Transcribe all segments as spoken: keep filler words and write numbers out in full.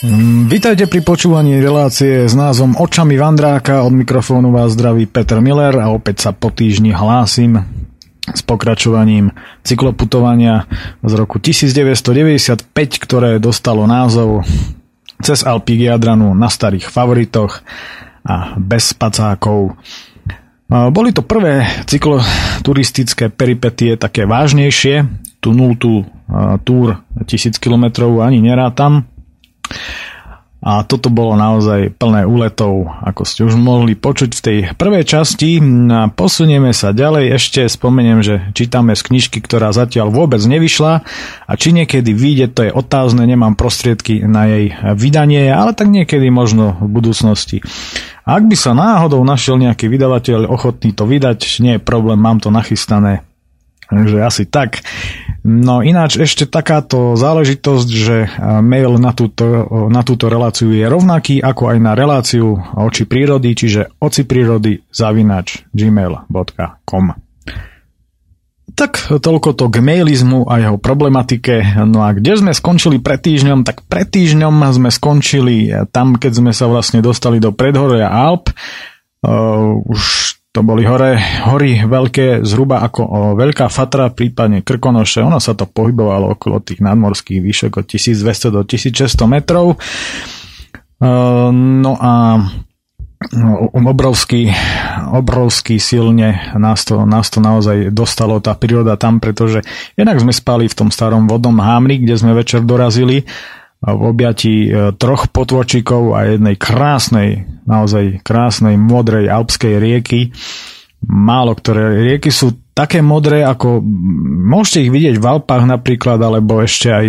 Vítajte pri počúvaní relácie s názvom Očami vandráka. Od mikrofónu vás zdraví Peter Miller a opäť sa po týždni hlásim s pokračovaním cykloputovania z roku devätnásť deväťdesiatpäť, ktoré dostalo názov Cez Alpy k Jadranu na starých favoritoch a bez spacákov. Boli to prvé cykloturistické peripetie, také vážnejšie. Tu nultú túr tisíc kilometrov ani nerátam. A toto bolo naozaj plné úletov, ako ste už mohli počuť v tej prvej časti. Posunieme sa ďalej, ešte spomeniem, že čítame z knižky, ktorá zatiaľ vôbec nevyšla, a či niekedy vyjde, to je otázne, nemám prostriedky na jej vydanie, ale tak niekedy možno v budúcnosti. A ak by sa náhodou našiel nejaký vydavateľ ochotný to vydať, nie je problém, mám to nachystané. Takže asi tak. No ináč ešte takáto záležitosť, že mail na túto, na túto reláciu je rovnaký ako aj na reláciu Oči prírody, čiže ociprirody zavináč gmail bodka com. Tak toľko to k mailizmu a jeho problematike. No a kde sme skončili pred týždňom? Tak pred týždňom sme skončili tam, keď sme sa vlastne dostali do predhoria Alp. Uh, už To boli hore, hory veľké, zhruba ako Veľká Fatra, prípadne Krkonoše. Ono sa to pohybovalo okolo tých nadmorských výšok od tisícdvesto do tisícšesťsto metrov. No a obrovský, obrovský silne nás to, nás to naozaj dostalo tá príroda tam, pretože jednak sme spali v tom starom vodnom hámri, kde sme večer dorazili, v objatí troch potvočikov a jednej krásnej, naozaj krásnej modrej alpskej rieky. Málo ktoré rieky sú také modré, ako môžete ich vidieť v Alpách napríklad, alebo ešte aj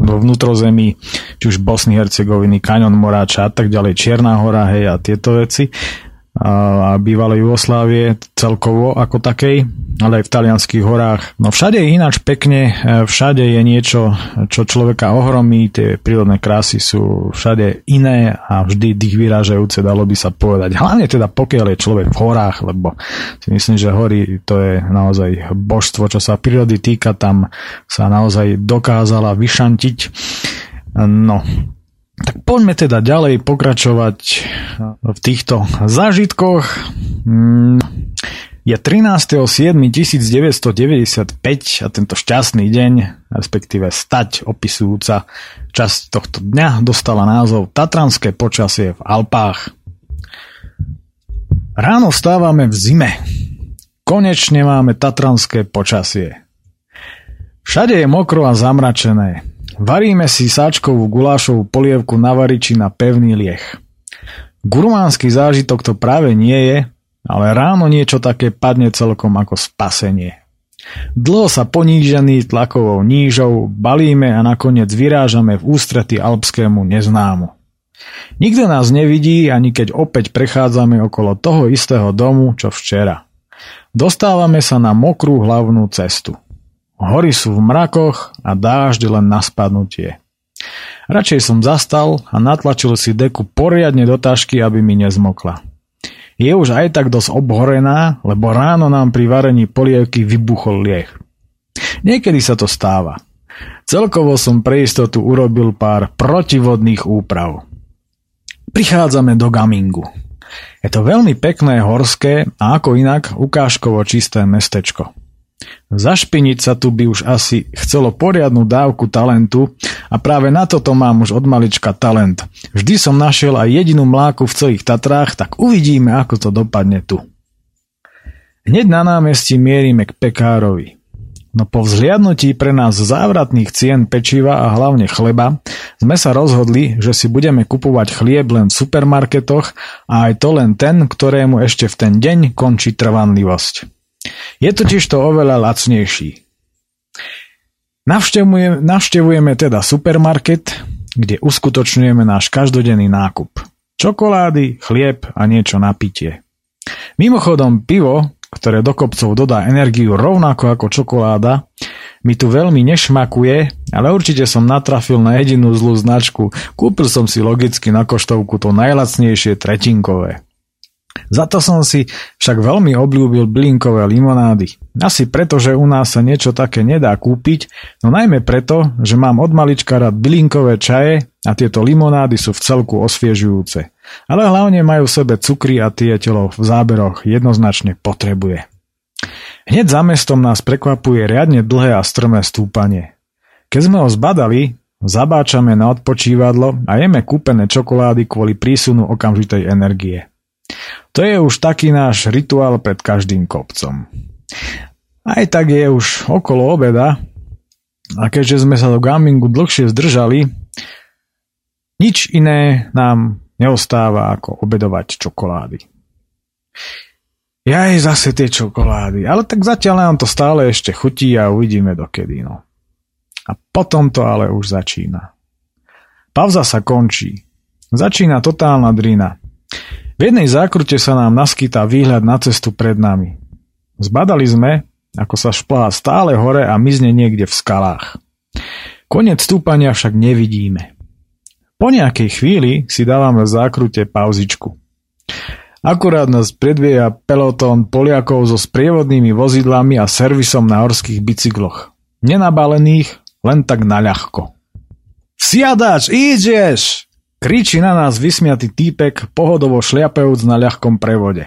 vo vnútrozemí, či už Bosny Hercegoviny, Kaňon Morača a tak ďalej, Čierna hora, hej, a tieto veci. A bývalej Juhoslávie celkovo ako takej, ale aj v talianských horách. No všade je ináč pekne, všade je niečo, čo človeka ohromí, tie prírodné krásy sú všade iné a vždy dých vyrážajúce, dalo by sa povedať. Hlavne teda pokiaľ je človek v horách, lebo si myslím, že hory, to je naozaj božstvo, čo sa prírody týka, tam sa naozaj dokázala vyšantiť. No... Tak poďme teda ďalej pokračovať v týchto zážitkoch. Je trinásteho siedmeho devätnásť deväťdesiatpäť a tento šťastný deň, respektíve stať opisujúca časť tohto dňa, dostala názov Tatranské počasie v Alpách. Ráno vstávame v zime. Konečne máme tatranské počasie. Všade je mokro a zamračené. Varíme si sáčkovú gulášovú polievku na variči na pevný lieh. Gurmánsky zážitok to práve nie je, ale ráno niečo také padne celkom ako spasenie. Dlho sa ponížený tlakovou nížou balíme a nakoniec vyrážame v ústrety alpskému neznámu. Nikto nás nevidí, ani keď opäť prechádzame okolo toho istého domu, čo včera. Dostávame sa na mokrú hlavnú cestu. Hory sú v mrakoch a dážď len na spadnutie. Radšej som zastal a natlačil si deku poriadne do tašky, aby mi nezmokla. Je už aj tak dosť obhorená, lebo ráno nám pri varení polievky vybuchol lieh. Niekedy sa to stáva. Celkovo som pre istotu urobil pár protivodných úprav. Prichádzame do Gamingu. Je to veľmi pekné horské a ako inak ukážkovo čisté mestečko. Zašpiniť sa tu by už asi chcelo poriadnu dávku talentu a práve na toto mám už od malička talent. Vždy som našiel aj jedinú mláku v celých Tatrách, tak uvidíme, ako to dopadne tu. Hneď na námestí mierime k pekárovi. No po vzhliadnutí pre nás závratných cien pečiva a hlavne chleba sme sa rozhodli, že si budeme kupovať chlieb len v supermarketoch a aj to len ten, ktorému ešte v ten deň končí trvanlivosť. Je totiž to oveľa lacnejší. Navštevujeme, navštevujeme teda supermarket, kde uskutočňujeme náš každodenný nákup. Čokolády, chlieb a niečo na pitie. Mimochodom pivo, ktoré do kopcov dodá energiu rovnako ako čokoláda, mi tu veľmi nešmakuje, ale určite som natrafil na jedinú zlú značku. Kúpil som si logicky na koštovku to najlacnejšie tretinkové. Za to som si však veľmi obľúbil bylinkové limonády. Asi preto, že u nás sa niečo také nedá kúpiť, no najmä preto, že mám od malička rád bylinkové čaje a tieto limonády sú vcelku osviežujúce. Ale hlavne majú v sebe cukry a tie telo v záberoch jednoznačne potrebuje. Hneď za mestom nás prekvapuje riadne dlhé a strmé stúpanie. Keď sme ho zbadali, zabáčame na odpočívadlo a jeme kúpené čokolády kvôli prísunu okamžitej energie. To je už taký náš rituál pred každým kopcom. Aj tak je už okolo obeda a keďže sme sa do gamingu dlhšie zdržali, nič iné nám neostáva ako obedovať čokolády. Jaj, zase tie čokolády, ale tak zatiaľ nám to stále ešte chutí a uvidíme dokedy. No. A potom to ale už začína. Pauza sa končí. Začína totálna drina. V jednej zákrute sa nám naskytá výhľad na cestu pred nami. Zbadali sme, ako sa šplhá stále hore a mizne niekde v skalách. Koniec stúpania však nevidíme. Po nejakej chvíli si dávame v zákrute pauzičku. Akurát nás predvieja pelotón Poliakov so sprievodnými vozidlami a servisom na horských bicykloch. Nenabalených, len tak naľahko. Vsiadač, ideš! Kričí na nás vysmiatý týpek, pohodovo šliapajúc na ľahkom prevode.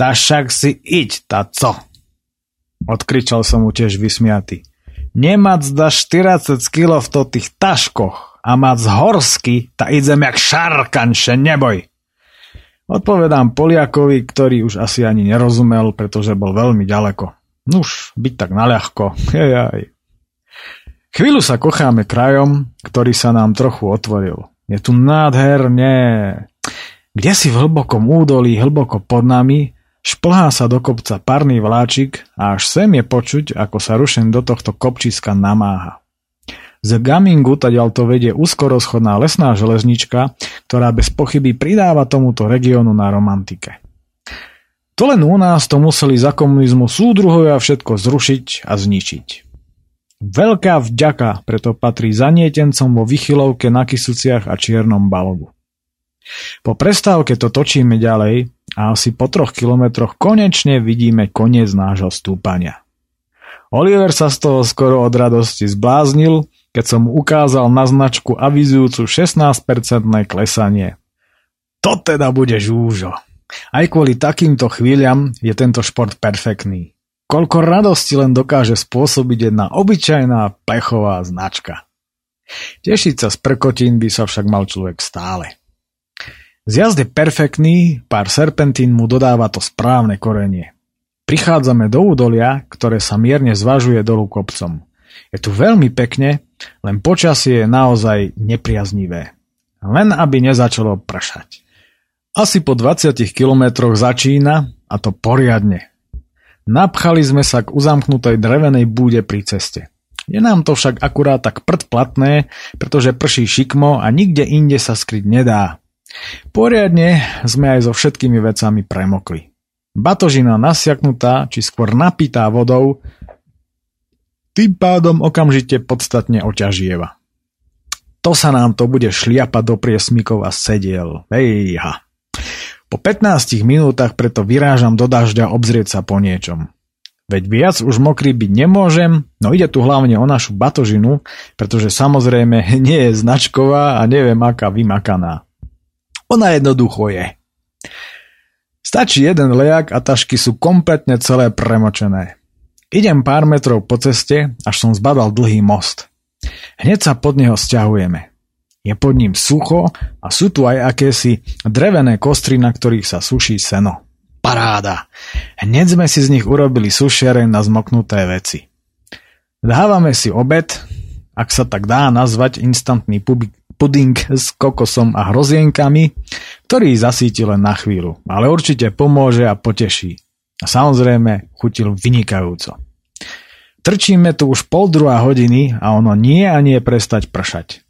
Tá však si iď, tá co? Odkričal som mu tiež vysmiatý. Nemať zda štyridsať kilogramov v tých taškoch a mať z horsky, tá idem jak šarkanše, neboj. Odpovedám Poliakovi, ktorý už asi ani nerozumel, pretože bol veľmi ďaleko. Nuž, byť tak naľahko, jejaj. Chvíľu sa kocháme krajom, ktorý sa nám trochu otvoril. Je tu nádherne. Kde si v hlbokom údolí, hlboko pod nami, šplhá sa do kopca parný vláčik a až sem je počuť, ako sa rušen do tohto kopčiska namáha. Z gamingu tadiaľ to vedie úzkorozchodná lesná železnička, ktorá bez pochyby pridáva tomuto regiónu na romantike. To len u nás to museli za komunizmu súdruhovia všetko zrušiť a zničiť. Veľká vďaka preto patrí zanietencom vo vychylovke na Kysúciach a Čiernom balogu. Po prestávke to točíme ďalej a asi po troch kilometroch konečne vidíme koniec nášho stúpania. Oliver sa z toho skoro od radosti zbláznil, keď som mu ukázal na značku avizujúcu šestnásť percent klesanie. To teda bude žúžo. Aj kvôli takýmto chvíľam je tento šport perfektný. Koľko radosti len dokáže spôsobiť jedna obyčajná plechová značka. Tešiť sa z prkotín by sa však mal človek stále. Zjazd je perfektný, pár serpentín mu dodáva to správne korenie. Prichádzame do údolia, ktoré sa mierne zvažuje dolu kopcom. Je tu veľmi pekne, len počasie je naozaj nepriaznivé. Len aby nezačalo pršať. Asi po dvadsiatich kilometroch začína, a to poriadne. Napchali sme sa k uzamknutej drevenej búde pri ceste. Je nám to však akurát tak prd platné, pretože prší šikmo a nikde inde sa skryť nedá. Poriadne sme aj so všetkými vecami premokli. Batožina nasiaknutá, či skôr napitá vodou, tým pádom okamžite podstatne oťažieva. To sa nám to bude šliapať do priesmykov a sediel. Ejha. Po pätnástich minútach preto vyrážam do dažďa obzrieť sa po niečom. Veď viac už mokrý byť nemôžem, no ide tu hlavne o našu batožinu, pretože samozrejme nie je značková a neviem aká vymakaná. Ona jednoducho je. Stačí jeden lejak a tašky sú kompletne celé premočené. Idem pár metrov po ceste, až som zbadal dlhý most. Hneď sa pod neho sťahujeme. Je pod ním sucho a sú tu aj akési drevené kostry, na ktorých sa suší seno. Paráda! Hneď sme si z nich urobili sušiareň na zmoknuté veci. Dávame si obed, ak sa tak dá nazvať instantný puding s kokosom a hrozienkami, ktorý zasíti len na chvíľu, ale určite pomôže a poteší. A samozrejme chutil vynikajúco. Trčíme tu už pol druhá hodiny a ono nie a nie prestať pršať.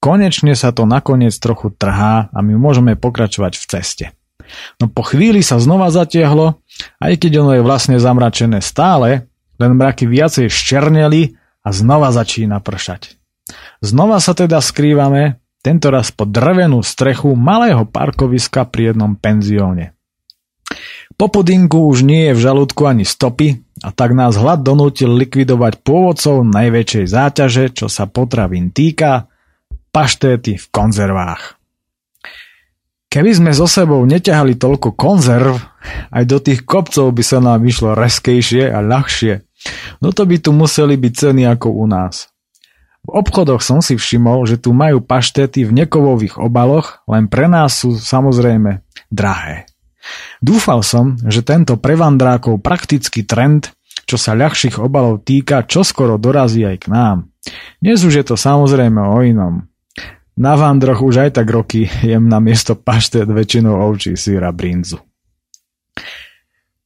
Konečne sa to nakoniec trochu trhá a my môžeme pokračovať v ceste. No po chvíli sa znova zatiahlo, aj keď ono je vlastne zamračené stále, len mraky viacej ščerneli a znova začína pršať. Znova sa teda skrývame, tentoraz pod drevenú strechu malého parkoviska pri jednom penzióne. Po pudingu už nie je v žalúdku ani stopy a tak nás hlad donútil likvidovať pôvodcov najväčšej záťaže, čo sa potravín týka, paštéty v konzervách. Keby sme so sebou neťahali toľko konzerv, aj do tých kopcov by sa nám išlo reskejšie a ľahšie. No to by tu museli byť ceny ako u nás. V obchodoch som si všimol, že tu majú paštéty v nekovových obaloch, len pre nás sú samozrejme drahé. Dúfal som, že tento pre vandrákov praktický trend, čo sa ľahších obalov týka, čoskoro dorazí aj k nám. Dnes už je to samozrejme o inom. Na vandroch už aj tak roky jem na miesto paštét väčšinou ovčí syr a brinzu.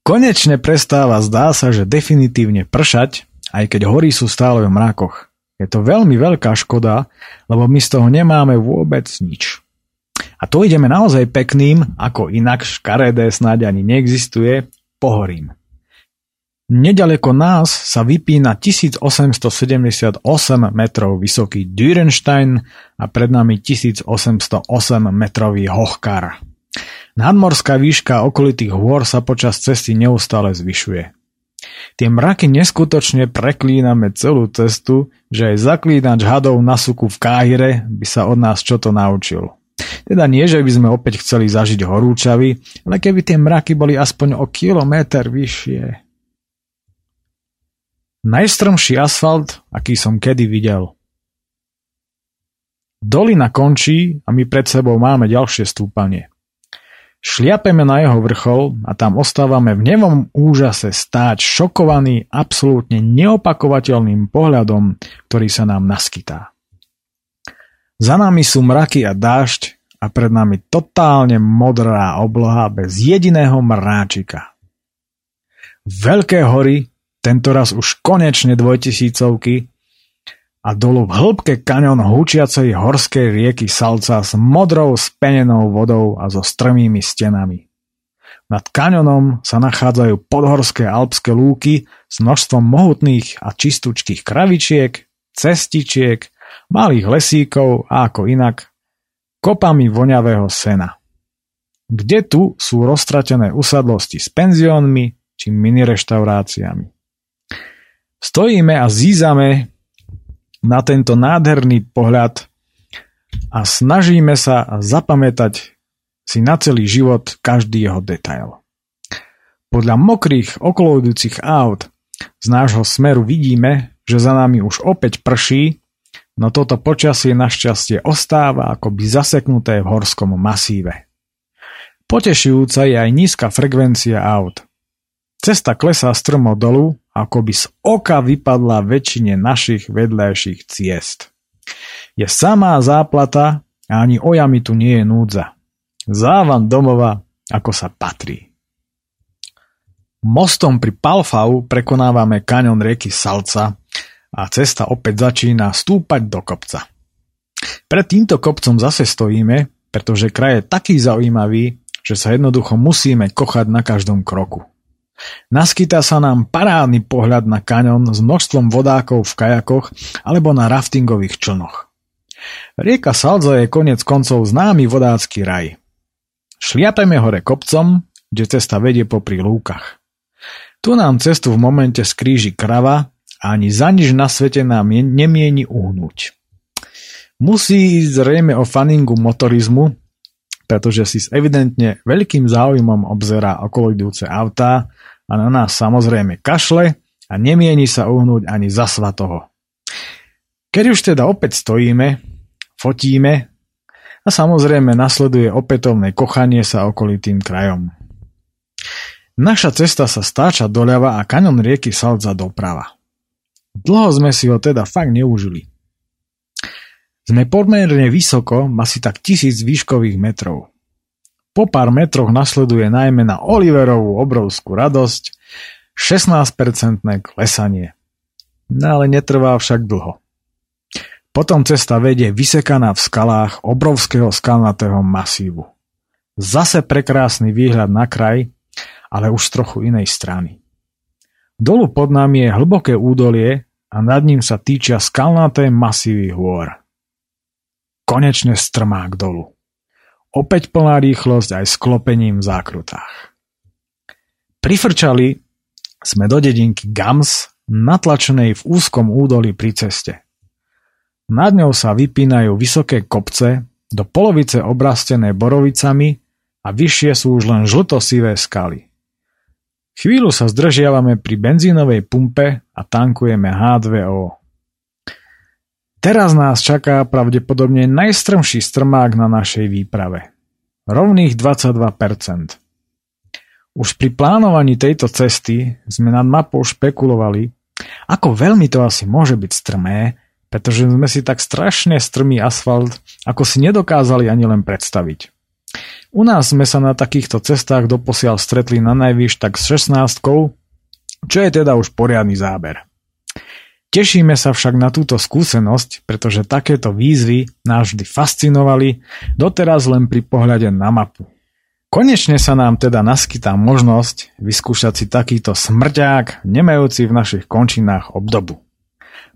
Konečne prestáva, zdá sa, že definitívne pršať, aj keď hory sú stále v mrakoch. Je to veľmi veľká škoda, lebo my z toho nemáme vôbec nič. A tu ideme naozaj pekným, ako inak škaredé snáď ani neexistuje, pohorím. Nedaleko nás sa vypína tisícosemstosedemdesiatosem metrov vysoký Dürnstein a pred nami tisícosemstoosem metrový Hochkar. Nadmorská výška okolitých hôr sa počas cesty neustále zvyšuje. Tie mraky neskutočne preklíname celú cestu, že aj zaklínač hadov na suku v Káhire by sa od nás čo to naučil. Teda nie, že by sme opäť chceli zažiť horúčavy, ale keby tie mraky boli aspoň o kilometer vyššie. Najstrmší asfalt, aký som kedy videl. Dolina končí a my pred sebou máme ďalšie stúpanie. Šliapeme na jeho vrchol a tam ostávame v nevom úžase stáť šokovaný absolútne neopakovateľným pohľadom, ktorý sa nám naskytá. Za nami sú mraky a dážď a pred nami totálne modrá obloha bez jediného mráčika. Veľké hory, tentoraz už konečne dvojtisícovky, a dolu v hĺbke kaňon hučiacej horskej rieky Salca s modrou spenenou vodou a so strmými stenami. Nad kaňonom sa nachádzajú podhorské alpské lúky s množstvom mohutných a čistúčkých kravičiek, cestičiek, malých lesíkov a ako inak kopami voňavého sena. Kde tu sú roztratené usadlosti s penziónmi či minireštauráciami. Stojíme a zízame na tento nádherný pohľad a snažíme sa zapamätať si na celý život každý jeho detail. Podľa mokrých okolujúcich aut z nášho smeru vidíme, že za nami už opäť prší, no toto počasie našťastie ostáva akoby zaseknuté v horskom masíve. Potešujúca je aj nízka frekvencia aut. Cesta klesá strmo dolu, ako by z oka vypadla väčšine našich vedľajších ciest. Je samá záplata a ani o jamy tu nie je núdza. Závan domova, ako sa patrí. Mostom pri Palfau prekonávame kaňon rieky Salca a cesta opäť začína stúpať do kopca. Pred týmto kopcom zase stojíme, pretože kraj je taký zaujímavý, že sa jednoducho musíme kochať na každom kroku. Naskytá sa nám parádny pohľad na kaňon s množstvom vodákov v kajakoch alebo na raftingových člnoch. Rieka Salza je koniec koncov známy vodácky raj. Šliapeme hore kopcom, kde cesta vedie popri lúkach. Tu nám cestu v momente skríži krava a ani za nič na svete nám nemieni uhnúť. Musí ísť zrejme o faningu motorizmu, pretože si s evidentne veľkým záujmom obzerá okolidúce autá a na nás samozrejme kašle a nemieni sa uhnúť ani za svatoho. Keď už teda opäť stojíme, fotíme a samozrejme nasleduje opätovné kochanie sa okolitým krajom. Naša cesta sa stáča doľava a kaňon rieky Salza doprava. Dlho sme si ho teda fakt neužili. Sme pomerne vysoko, asi tak tisíc výškových metrov. Po pár metroch nasleduje najmä na Oliverovú obrovskú radosť šestnásťpercentné klesanie. No ale netrvá však dlho. Potom cesta vedie vysekaná v skalách obrovského skalnatého masívu. Zase prekrásny výhľad na kraj, ale už z trochu inej strany. Dolu pod nami je hlboké údolie a nad ním sa týčia skalnaté masívy hôr. Konečne strmák dolu. Opäť plná rýchlosť aj s klopením v zákrutách. Prifrčali sme do dedinky Gams, natlačenej v úzkom údolí pri ceste. Nad ňou sa vypínajú vysoké kopce, do polovice obrastené borovicami a vyššie sú už len žltosivé skaly. Chvíľu sa zdržiavame pri benzínovej pumpe a tankujeme há dve ó. Teraz nás čaká pravdepodobne najstrmší strmák na našej výprave. Rovných dvadsaťdva percent. Už pri plánovaní tejto cesty sme nad mapou špekulovali, ako veľmi to asi môže byť strmé, pretože sme si tak strašne strmý asfalt, ako si nedokázali ani len predstaviť. U nás sme sa na takýchto cestách doposiaľ stretli na najvýš tak s šestnástkou, čo je teda už poriadny záber. Tešíme sa však na túto skúsenosť, pretože takéto výzvy nás vždy fascinovali, doteraz len pri pohľade na mapu. Konečne sa nám teda naskytá možnosť vyskúšať si takýto smrťák, nemajúci v našich končinách obdobu.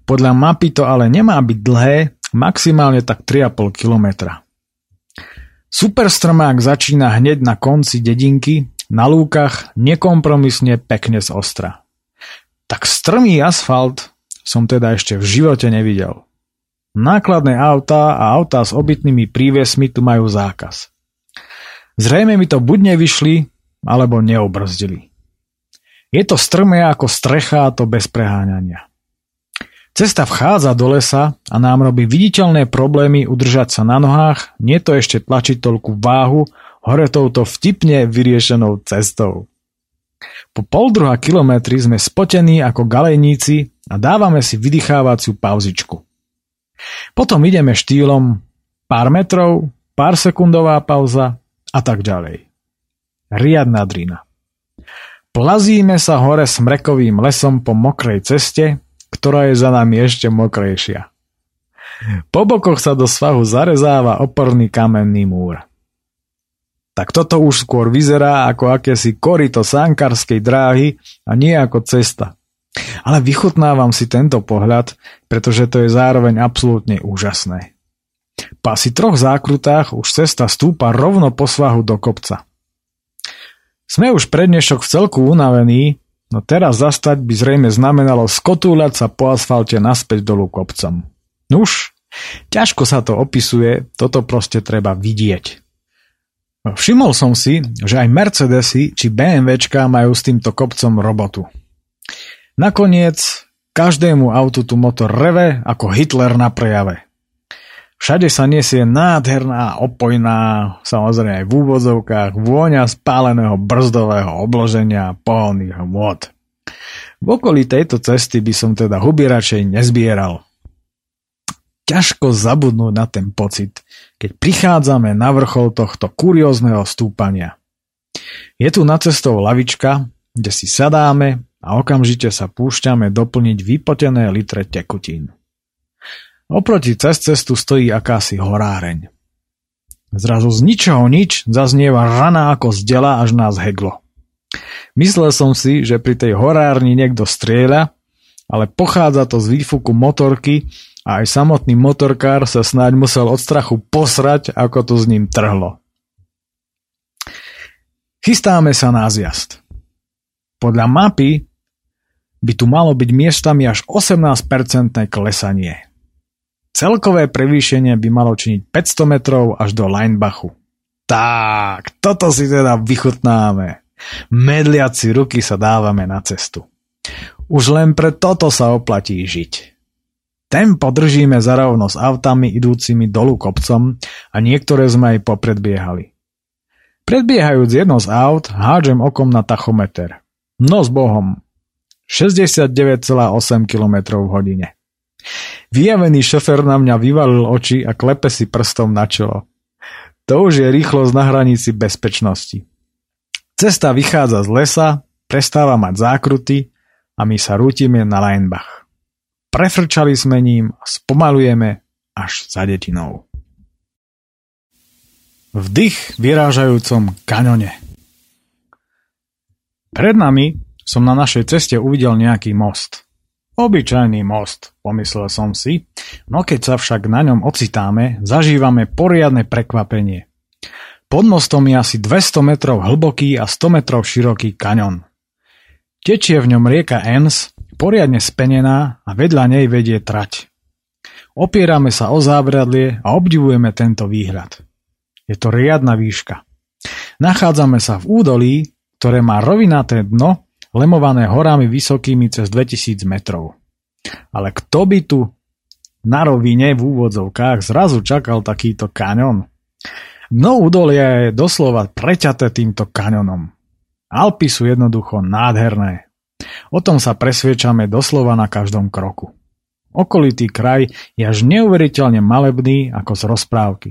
Podľa mapy to ale nemá byť dlhé, maximálne tak tri a pol kilometra. Superstrmák začína hneď na konci dedinky, na lúkach, nekompromisne pekne z ostra. Tak strmý asfalt som teda ešte v živote nevidel. Nákladné autá a autá s obytnými prívesmi tu majú zákaz. Zrejme mi to buď nevyšli, alebo neobrzdili. Je to strmé ako strecha, to bez preháňania. Cesta vchádza do lesa a nám robí viditeľné problémy udržať sa na nohách, nie to ešte tlačiť toľku váhu hore touto vtipne vyriešenou cestou. Po poldruha kilometri sme spotení ako galejníci a dávame si vydychávaciu pauzičku. Potom ideme štýlom pár metrov, pár sekundová pauza a tak ďalej. Riadna drina. Plazíme sa hore smrekovým lesom po mokrej ceste, ktorá je za nami ešte mokrejšia. Po bokoch sa do svahu zarezáva oporný kamenný múr. Tak toto už skôr vyzerá ako akési korito sankarskej dráhy a nie ako cesta. Ale vychutnávam si tento pohľad, pretože to je zároveň absolútne úžasné. Po asi troch zákrutách už cesta stúpa rovno po svahu do kopca. Sme už pre dnešok vcelku unavení, no teraz zastať by zrejme znamenalo skotúľať sa po asfalte naspäť dolu kopcom. Nuž, ťažko sa to opisuje, toto proste treba vidieť. Všimol som si, že aj Mercedesy či BMWčka majú s týmto kopcom robotu. Nakoniec, každému autu tu motor reve ako Hitler na prejave. Všade sa nesie nádherná, opojná, samozrejme aj v úvodzovkách, vôňa spáleného brzdového obloženia pohonných hmôt. V okolí tejto cesty by som teda huby radšej nezbieral. Ťažko zabudnúť na ten pocit, keď prichádzame na vrchol tohto kuriózneho stúpania. Je tu na cestou lavička, kde si sadáme a okamžite sa púšťame doplniť vypotené litre tekutín. Oproti cez cestu stojí akási horáreň. Zrazu z ničoho nič zaznieva rana ako z dela, až nás heglo. Myslel som si, že pri tej horárni niekto strieľa, ale pochádza to z výfuku motorky a aj samotný motorkár sa snáď musel od strachu posrať, ako to s ním trhlo. Chystáme sa na zjazd. Podľa mapy by tu malo byť miestami až osemnásť percent klesanie. Celkové prevýšenie by malo činiť päťsto metrov až do Leinbachu. Tak, toto si teda vychutnáme. Medliaci ruky sa dávame na cestu. Už len pre toto sa oplatí žiť. Tempo držíme zarovno s autami idúcimi dolu kopcom a niektoré sme aj popredbiehali. Predbiehajúc jedno z aut, hádžem okom na tachometer. No s Bohom. šesťdesiatdeväť celá osem kilometrov v hodine. Vyjavený šofér na mňa vyvalil oči a klepe si prstom na čelo. To už je rýchlosť na hranici bezpečnosti. Cesta vychádza z lesa, prestáva mať zákruty a my sa rútime na Leinbach. Prefrčali sme ním a spomalujeme až za detinou. V dých vyrážajúcom kaňone. Pred nami som na našej ceste uvidel nejaký most. Obyčajný most, pomyslel som si, no keď sa však na ňom ocitáme, zažívame poriadne prekvapenie. Pod mostom je asi dvesto metrov hlboký a sto metrov široký kaňon. Tečie v ňom rieka Enns, poriadne spenená, a vedľa nej vedie trať. Opierame sa o zábradlie a obdivujeme tento výhľad. Je to riadna výška. Nachádzame sa v údolí, ktoré má rovinaté dno, lemované horami vysokými cez dvetisíc metrov. Ale kto by tu na rovine v úvodzovkách zrazu čakal takýto kaňon? Dno údolia je doslova preťaté týmto kaňonom. Alpy sú jednoducho nádherné. O tom sa presviečame doslova na každom kroku. Okolitý kraj je až neuveriteľne malebný ako z rozprávky.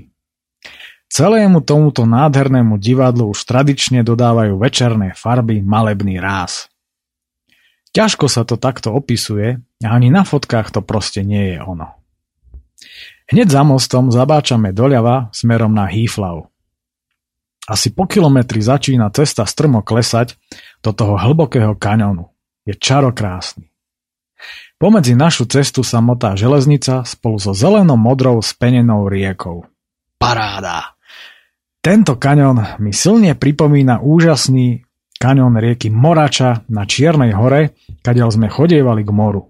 Celému tomuto nádhernému divadlu už tradične dodávajú večerné farby malebný ráz. Ťažko sa to takto opisuje a ani na fotkách to proste nie je ono. Hneď za mostom zabáčame doľava smerom na Hieflau. Asi po kilometri začína cesta strmo klesať do toho hlbokého kaňonu. Je čarokrásny. Pomedzi našu cestu sa motá železnica spolu so zeleno-modrou spenenou riekou. Paráda! Tento kaňon mi silne pripomína úžasný kaňon rieky Morača na Čiernej hore, kadiaľ sme chodievali k moru.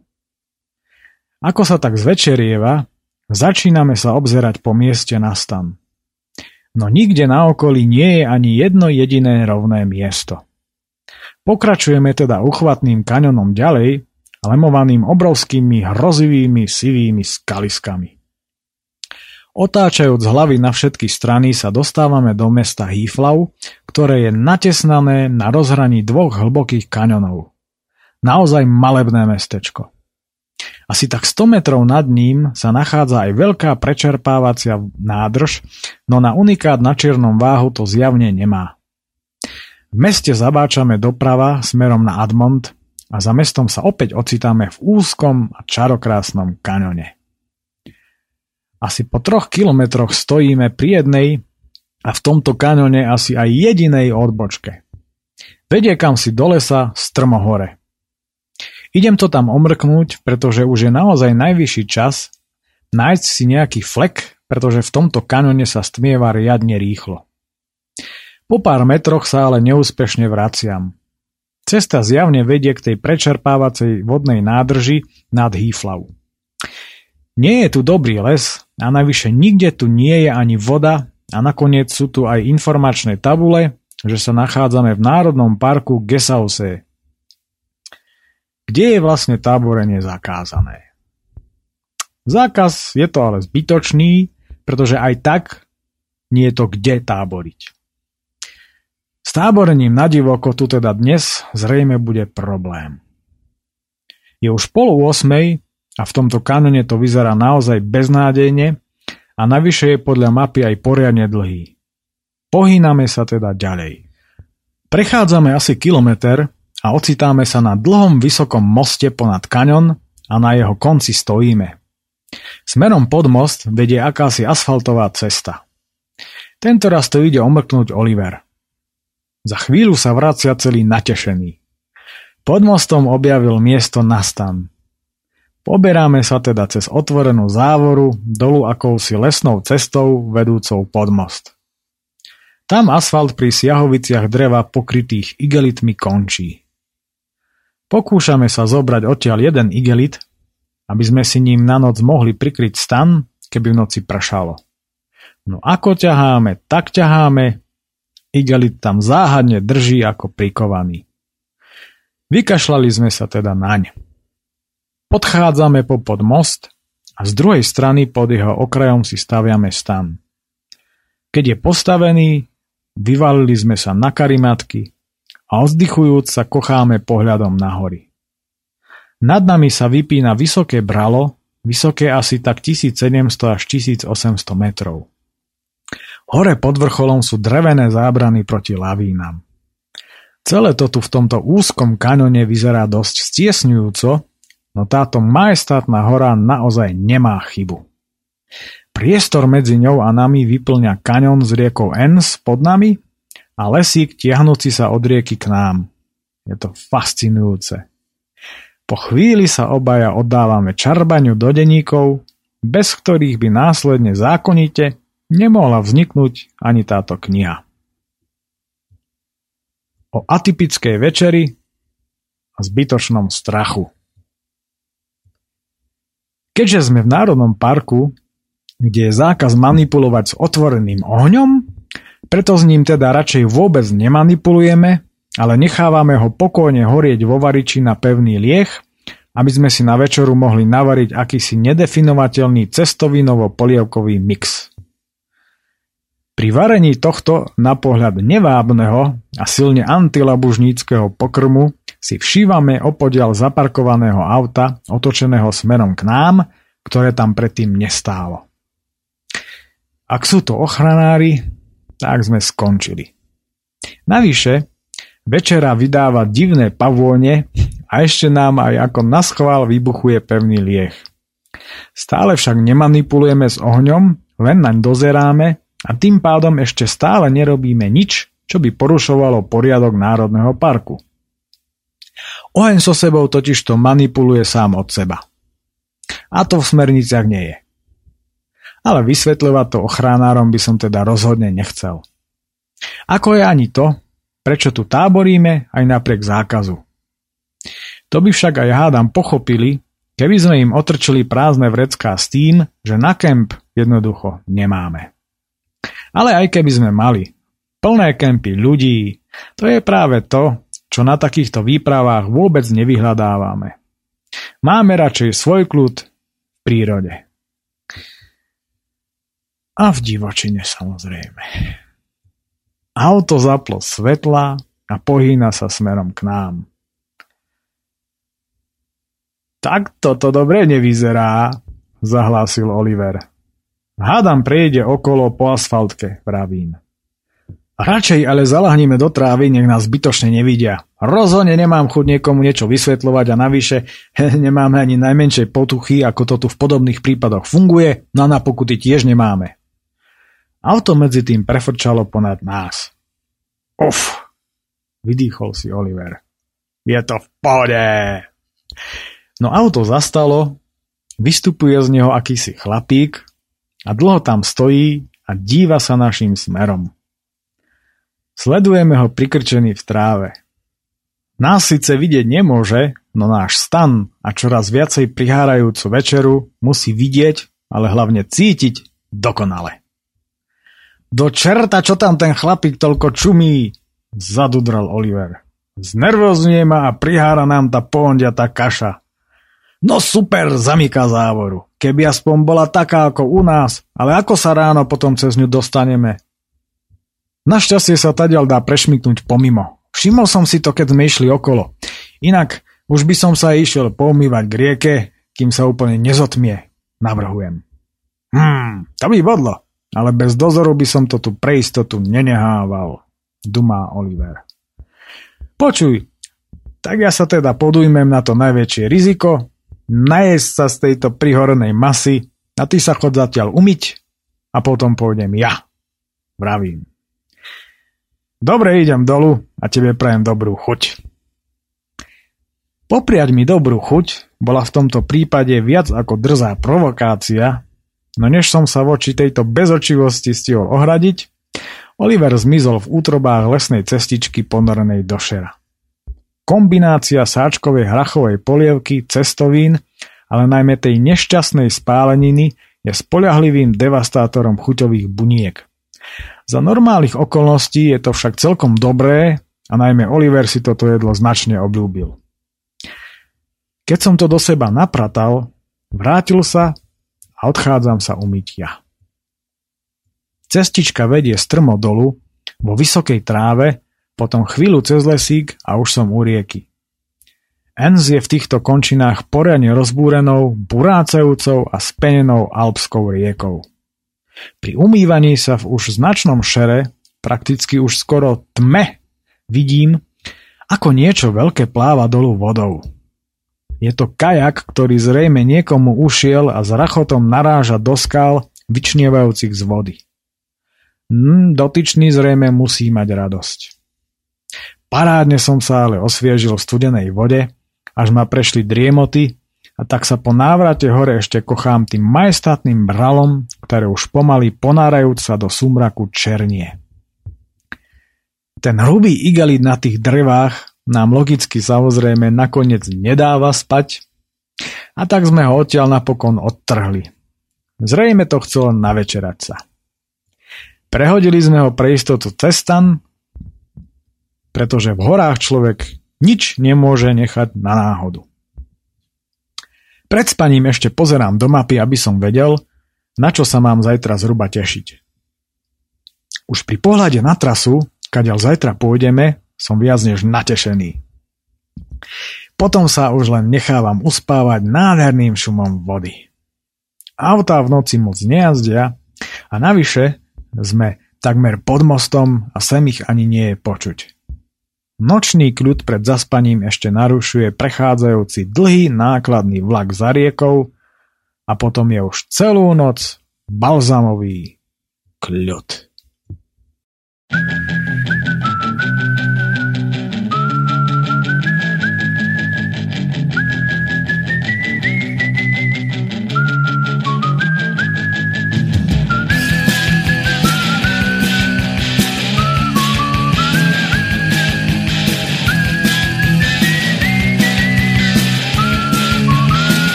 Ako sa tak zvečerieva, začíname sa obzerať po mieste na stan. No nikde na okolí nie je ani jedno jediné rovné miesto. Pokračujeme teda uchvatným kaňonom ďalej, lemovaným obrovskými hrozivými sivými skaliskami. Otáčajúc hlavy na všetky strany sa dostávame do mesta Hieflau, ktoré je natesnané na rozhraní dvoch hlbokých kaňonov. Naozaj malebné mestečko. Asi tak sto metrov nad ním sa nachádza aj veľká prečerpávacia nádrž, no na unikát na čiernom váhu to zjavne nemá. V meste zabáčame doprava smerom na Admont, a za mestom sa opäť ocitáme v úzkom a čarokrásnom kaňone. Asi po troch kilometroch stojíme pri jednej a v tomto kaňone asi aj jedinej odbočke. Vedie kam si do lesa strmo hore. Idem to tam omrknúť, pretože už je naozaj najvyšší čas nájsť si nejaký flek, pretože v tomto kaňone sa stmieva riadne rýchlo. Po pár metroch sa ale neúspešne vraciam. Cesta zjavne vedie k tej prečerpávacej vodnej nádrži nad Hieflau. Nie je tu dobrý les a navyše nikde tu nie je ani voda a nakoniec sú tu aj informačné tabule, že sa nachádzame v Národnom parku Gesäuse, kde je vlastne táborenie zakázané. Zákaz je to ale zbytočný, pretože aj tak nie je to kde táboriť. S táborením na divoko tu teda dnes zrejme bude problém. Je už pol ôsmej a v tomto kaňone to vyzerá naozaj beznádejne a navyše je podľa mapy aj poriadne dlhý. Pohýname sa teda ďalej. Prechádzame asi kilometer a ocitáme sa na dlhom vysokom moste ponad kaňon a na jeho konci stojíme. Smerom pod most vedie akási asfaltová cesta. Tentoraz to ide omrknúť Oliver. Za chvíľu sa vracia celý natešený. Pod mostom objavil miesto na stan. Poberáme sa teda cez otvorenú závoru dolu akousi lesnou cestou vedúcou pod most. Tam asfalt pri siahoviciach dreva pokrytých igelitmi končí. Pokúšame sa zobrať odtiaľ jeden igelit, aby sme si ním na noc mohli prikryť stan, keby v noci pršalo. No ako ťaháme, tak ťaháme, igelit tam záhadne drží ako prikovaný. Vykašľali sme sa teda naň. Podchádzame po pod most a z druhej strany pod jeho okrajom si staviame stan. Keď je postavený, vyvalili sme sa na karimatky a oddychujúc sa kocháme pohľadom nahory. Nad nami sa vypína vysoké bralo, vysoké asi tak tisícsedemsto až tisícosemsto metrov. Hore pod vrcholom sú drevené zábrany proti lavínam. Celé to tu v tomto úzkom kaňone vyzerá dosť stiesňujúco, no táto majestátna hora naozaj nemá chybu. Priestor medzi ňou a nami vyplňa kaňon s riekou Enns pod nami a lesík tiahnúci sa od rieky k nám. Je to fascinujúce. Po chvíli sa obaja oddávame čarbaniu do denníkov, bez ktorých by následne zákonite nemohla vzniknúť ani táto kniha. O atypickej večeri a zbytočnom strachu. Keďže sme v Národnom parku, kde je zákaz manipulovať s otvoreným ohňom, preto s ním teda radšej vôbec nemanipulujeme, ale nechávame ho pokojne horieť vo variči na pevný lieh, aby sme si na večeru mohli navariť akýsi nedefinovateľný cestovinovo-polievkový mix. Pri varení tohto na pohľad nevábneho a silne antilabužníckeho pokrmu si všívame opodiaľ zaparkovaného auta otočeného smerom k nám, ktoré tam predtým nestálo. Ak sú to ochranári, tak sme skončili. Navyše, večera vydáva divné pavône a ešte nám aj ako naschvál vybuchuje pevný lieh. Stále však nemanipulujeme s ohňom, len naň dozeráme a tým pádom ešte stále nerobíme nič, čo by porušovalo poriadok Národného parku. Oheň so sebou totižto manipuluje sám od seba. A to v smerniciach nie je. Ale vysvetľovať to ochránárom by som teda rozhodne nechcel. Ako je ani to, prečo tu táboríme aj napriek zákazu. To by však aj hádam pochopili, keby sme im otrčili prázdne vrecká s tým, že na kemp jednoducho nemáme. Ale aj keby sme mali plné kempy ľudí, to je práve to, čo na takýchto výpravách vôbec nevyhľadávame. Máme radšej svoj kľud v prírode. A v divočine, samozrejme. Auto zaplo svetla a pohýna sa smerom k nám. Tak toto dobre nevyzerá, zahlásil Oliver. Hádam prejde okolo po asfaltke, pravím. Radšej ale zalahníme do trávy, nech nás zbytočne nevidia. Rozhodne nemám chuť niekomu niečo vysvetľovať a navyše nemáme ani najmenšej potuchy, ako to tu v podobných prípadoch funguje, no a na pokuty tiež nemáme. Auto medzi tým prefrčalo ponad nás. Uf, vydýchol si Oliver. Je to v pohode. No auto zastalo, vystupuje z neho akýsi chlapík a dlho tam stojí a díva sa naším smerom. Sledujeme ho prikrčený v tráve. Nás síce vidieť nemôže, no náš stan a čoraz viacej prihárajúcu večeru musí vidieť, ale hlavne cítiť dokonale. Do čerta, čo tam ten chlapík toľko čumí, zadudral Oliver. Znervozňuje ma a prihára nám tá pohondiatá kaša. No super, zamyká závoru. Keby aspoň bola taká ako u nás, ale ako sa ráno potom cez ňu dostaneme? Našťastie sa tadiaľ dá prešmyknúť pomimo. Všimol som si to, keď sme išli okolo. Inak už by som sa išiel poumývať k rieke, kým sa úplne nezotmie, navrhujem. Hmm, to by bodlo, ale bez dozoru by som to tu pre istotu nenehával, dumá Oliver. Počuj, tak ja sa teda podujmem na to najväčšie riziko, najesť sa z tejto prihornej masy a ty sa chod zatiaľ umyť a potom pôjdem ja, vravím. Dobre, idem dolu a tebe prajem dobrú chuť. Popriať mi dobrú chuť bola v tomto prípade viac ako drzá provokácia, no než som sa voči tejto bezočivosti stihol ohradiť, Oliver zmizol v útrobách lesnej cestičky ponorenej do šera. Kombinácia sáčkovej hrachovej polievky, cestovín, ale najmä tej nešťastnej spáleniny je spoľahlivým devastátorom chuťových buniek. Za normálnych okolností je to však celkom dobré a najmä Oliver si toto jedlo značne obľúbil. Keď som to do seba napratal, vrátil sa a odchádzam sa umyť ja. Cestička vedie strmo dolu, vo vysokej tráve, potom chvíľu cez lesík a už som u rieky. Enns je v týchto končinách poriadne rozbúrenou, burácajúcou a spenenou alpskou riekou. Pri umývaní sa v už značnom šere, prakticky už skoro tme, vidím, ako niečo veľké pláva dolu vodou. Je to kajak, ktorý zrejme niekomu ušiel a s rachotom naráža do skál vyčnievajúcich z vody. Hm, dotyčný zrejme musí mať radosť. Parádne som sa ale osviežil v studenej vode, až ma prešli driemoty, a tak sa po návrate hore ešte kochám tým majestátnym bralom, ktoré už pomaly ponárajúc sa do sumraku černie. Ten hrubý igalit na tých drevách nám logicky samozrejme nakoniec nedáva spať, a tak sme ho odtiaľ napokon odtrhli. Zrejme to chcelo navečerať sa. Prehodili sme ho pre istotu cez stan, pretože v horách človek nič nemôže nechať na náhodu. Pred spaním ešte pozerám do mapy, aby som vedel, na čo sa mám zajtra zhruba tešiť. Už pri pohľade na trasu, kadiaľ zajtra pôjdeme, som viac než natešený. Potom sa už len nechávam uspávať nádherným šumom vody. Autá v noci moc nejazdia a navyše sme takmer pod mostom a sem ich ani nie je počuť. Nočný kľud pred zaspaním ešte narušuje prechádzajúci dlhý nákladný vlak za riekou a potom je už celú noc balzamový kľud.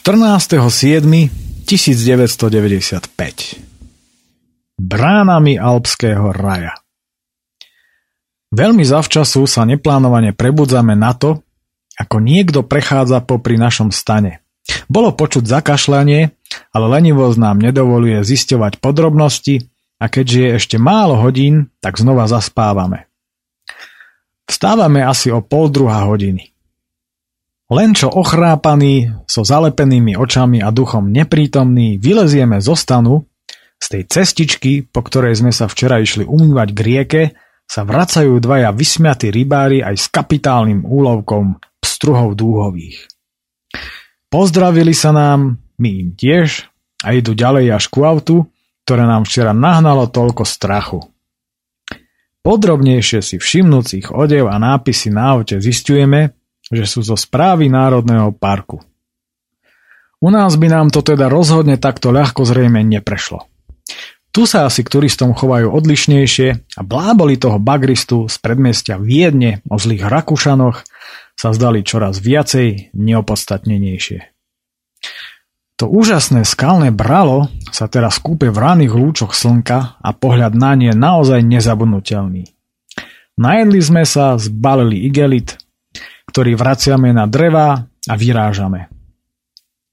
štrnásteho siedmeho tisícdeväťstodeväťdesiatpäť Bránami alpského raja. Veľmi zavčasu sa neplánovane prebudzame na to, ako niekto prechádza popri našom stane. Bolo počuť zakašľanie, ale lenivosť nám nedovoluje zisťovať podrobnosti a keďže je ešte málo hodín, tak znova zaspávame. Vstávame asi o pol druhá hodiny. Len čo ochrápaný, so zalepenými očami a duchom neprítomný, vylezieme zo stanu, z tej cestičky, po ktorej sme sa včera išli umývať k rieke, sa vracajú dvaja vysmiatí rybári aj s kapitálnym úlovkom pstruhov dúhových. Pozdravili sa nám, my im tiež, a idú ďalej až ku autu, ktoré nám včera nahnalo toľko strachu. Podrobnejšie si všimnúcich odev a nápisy na aute zisťujeme, že sú zo správy Národného parku. U nás by nám to teda rozhodne takto ľahko zrejme neprešlo. Tu sa asi k turistom chovajú odlišnejšie a bláboli toho bagristu z predmestia Viedne o zlých Rakúšanoch sa zdali čoraz viacej neopodstatnenejšie. To úžasné skalné bralo sa teraz kúpe v raných lúčoch slnka a pohľad na nie naozaj nezabudnutelný. Najedli sme sa, zbalili igelit, ktorý vraciame na drevá a vyrážame.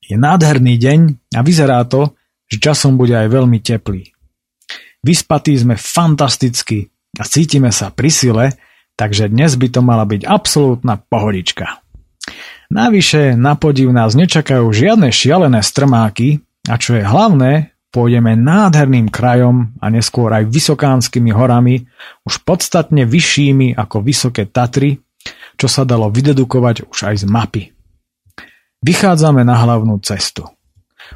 Je nádherný deň a vyzerá to, že časom bude aj veľmi teplý. Vyspatí sme fantasticky a cítime sa pri sile, takže dnes by to mala byť absolútna pohodička. Navyše, na podiv nás nečakajú žiadne šialené strmáky a čo je hlavné, pôjdeme nádherným krajom a neskôr aj vysokánskymi horami, už podstatne vyššími ako Vysoké Tatry, čo sa dalo vydedukovať už aj z mapy. Vychádzame na hlavnú cestu.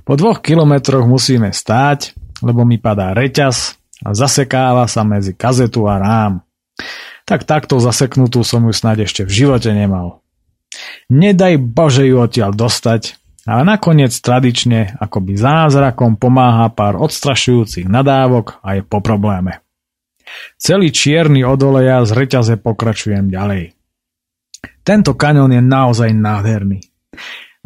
Po dvoch kilometroch musíme stáť, lebo mi padá reťaz a zasekáva sa medzi kazetu a rám. Tak takto zaseknutú som ju snáď ešte v živote nemal. Nedaj Bože ju odtiaľ dostať, ale nakoniec tradične akoby zázrakom pomáha pár odstrašujúcich nadávok a je po probléme. Celý čierny od oleja z reťaze pokračujem ďalej. Tento kaňón je naozaj nádherný.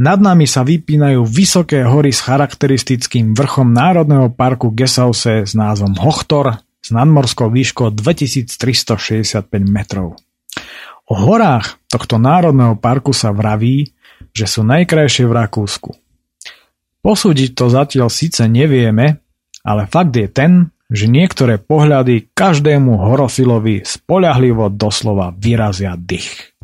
Nad nami sa vypínajú vysoké hory s charakteristickým vrchom Národného parku Gesäuse s názvom Hochtor s nadmorskou výškou dvetisíctristošesťdesiatpäť metrov. O horách tohto národného parku sa vraví, že sú najkrajšie v Rakúsku. Posúdiť to zatiaľ síce nevieme, ale fakt je ten, že niektoré pohľady každému horofilovi spoľahlivo doslova vyrazia dych.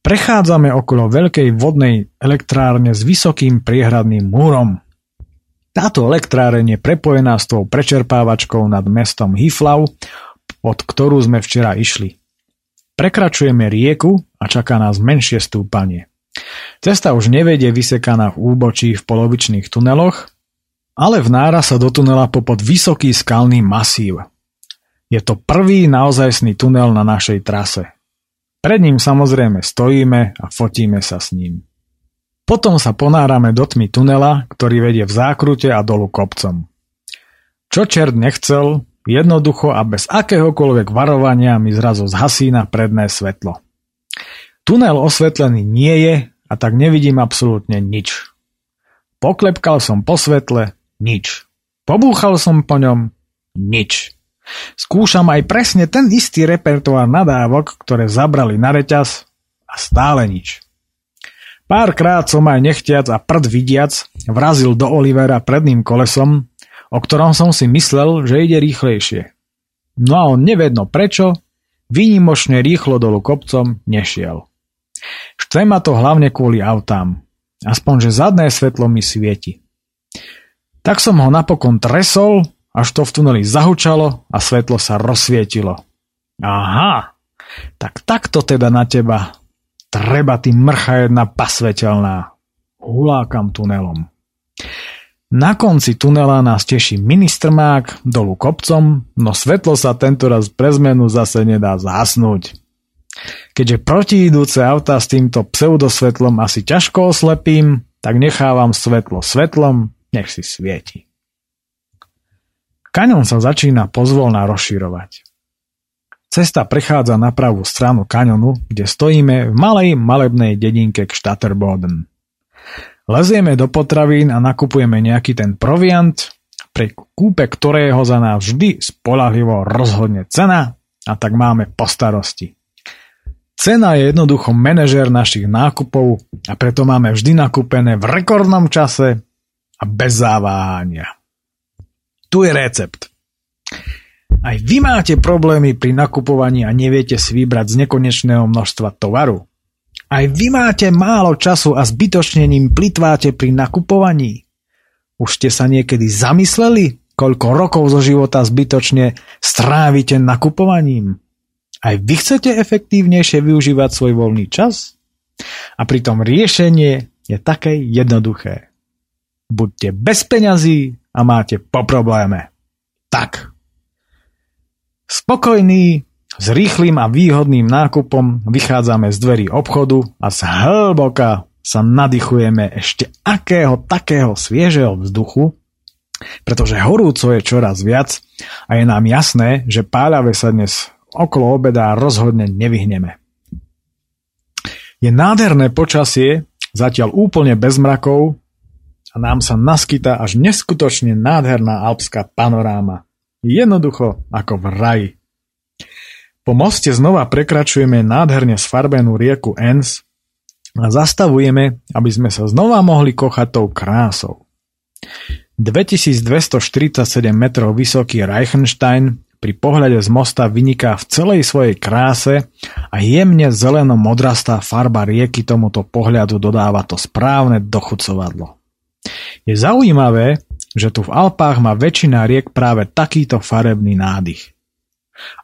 Prechádzame okolo veľkej vodnej elektrárne s vysokým priehradným múrom. Táto elektráreň je prepojená s tou prečerpávačkou nad mestom Hieflau, pod ktorú sme včera išli. Prekračujeme rieku a čaká nás menšie stúpanie. Cesta už nevedie vysekaná v úbočí v polovičných tuneloch, ale vnára sa do tunela popod vysoký skalný masív. Je to prvý naozajstný tunel na našej trase. Pred ním samozrejme stojíme a fotíme sa s ním. Potom sa ponárame do tmy tunela, ktorý vedie v zákrute a dolu kopcom. Čo čert nechcel, jednoducho a bez akéhokoľvek varovania mi zrazu zhasína predné svetlo. Tunel osvetlený nie je a tak nevidím absolútne nič. Poklepkal som po svetle, nič. Pobúchal som po ňom, nič. Skúšam aj presne ten istý repertoár nadávok, ktoré zabrali na reťaz a stále nič. Párkrát som aj nechtiac a prd vidiac vrazil do Olivera predným kolesom, o ktorom som si myslel, že ide rýchlejšie. No a on nevedno prečo, výnimočne rýchlo dolu kopcom nešiel. Štve ma to hlavne kvôli autám, aspoň že zadné svetlo mi svieti. Tak som ho napokon tresol, až to v tuneli zahučalo a svetlo sa rozsvietilo. Aha, tak takto teda na teba. Treba ty mrcha jedna pasvetelná. Hulákam tunelom. Na konci tunela nás teší ministrmák dolu kopcom, no svetlo sa tentoraz pre zmenu zase nedá zhasnúť. Keďže protiidúce autá s týmto pseudosvetlom asi ťažko oslepím, tak nechávam svetlo svetlom, nech si svieti. Kaňon sa začína pozvolna rozširovať. Cesta prechádza na pravú stranu kaňonu, kde stojíme v malej malebnej dedinke Kštatterboden. Lezieme do potravín a nakupujeme nejaký ten proviant, pri kúpe ktorého za nás vždy spoľahlivo rozhodne cena, a tak máme po starosti. Cena je jednoducho manažér našich nákupov a preto máme vždy nakúpené v rekordnom čase a bez zaváhania. Tu je recept. Aj vy máte problémy pri nakupovaní a neviete si vybrať z nekonečného množstva tovaru? Aj vy máte málo času a zbytočne ním plitváte pri nakupovaní? Už ste sa niekedy zamysleli, koľko rokov zo života zbytočne strávite nakupovaním? Aj vy chcete efektívnejšie využívať svoj voľný čas? A pritom riešenie je také jednoduché. Buďte bez peňazí a máte po probléme. Tak. Spokojný, s rýchlým a výhodným nákupom vychádzame z dverí obchodu a zhlboka sa nadýchujeme ešte akého takého sviežého vzduchu, pretože horúco je čoraz viac a je nám jasné, že páľave sa dnes okolo obeda rozhodne nevyhneme. Je nádherné počasie, zatiaľ úplne bez mrakov, a nám sa naskytá až neskutočne nádherná alpská panoráma. Jednoducho ako v raji. Po moste znova prekračujeme nádherne sfarbenú rieku Enns a zastavujeme, aby sme sa znova mohli kochať tou krásou. dvetisícdvestoštyridsaťsedem metrov vysoký Reichenstein pri pohľade z mosta vyniká v celej svojej kráse a jemne zeleno modrastá farba rieky tomuto pohľadu dodáva to správne dochucovadlo. Je zaujímavé, že tu v Alpách má väčšina riek práve takýto farebný nádych.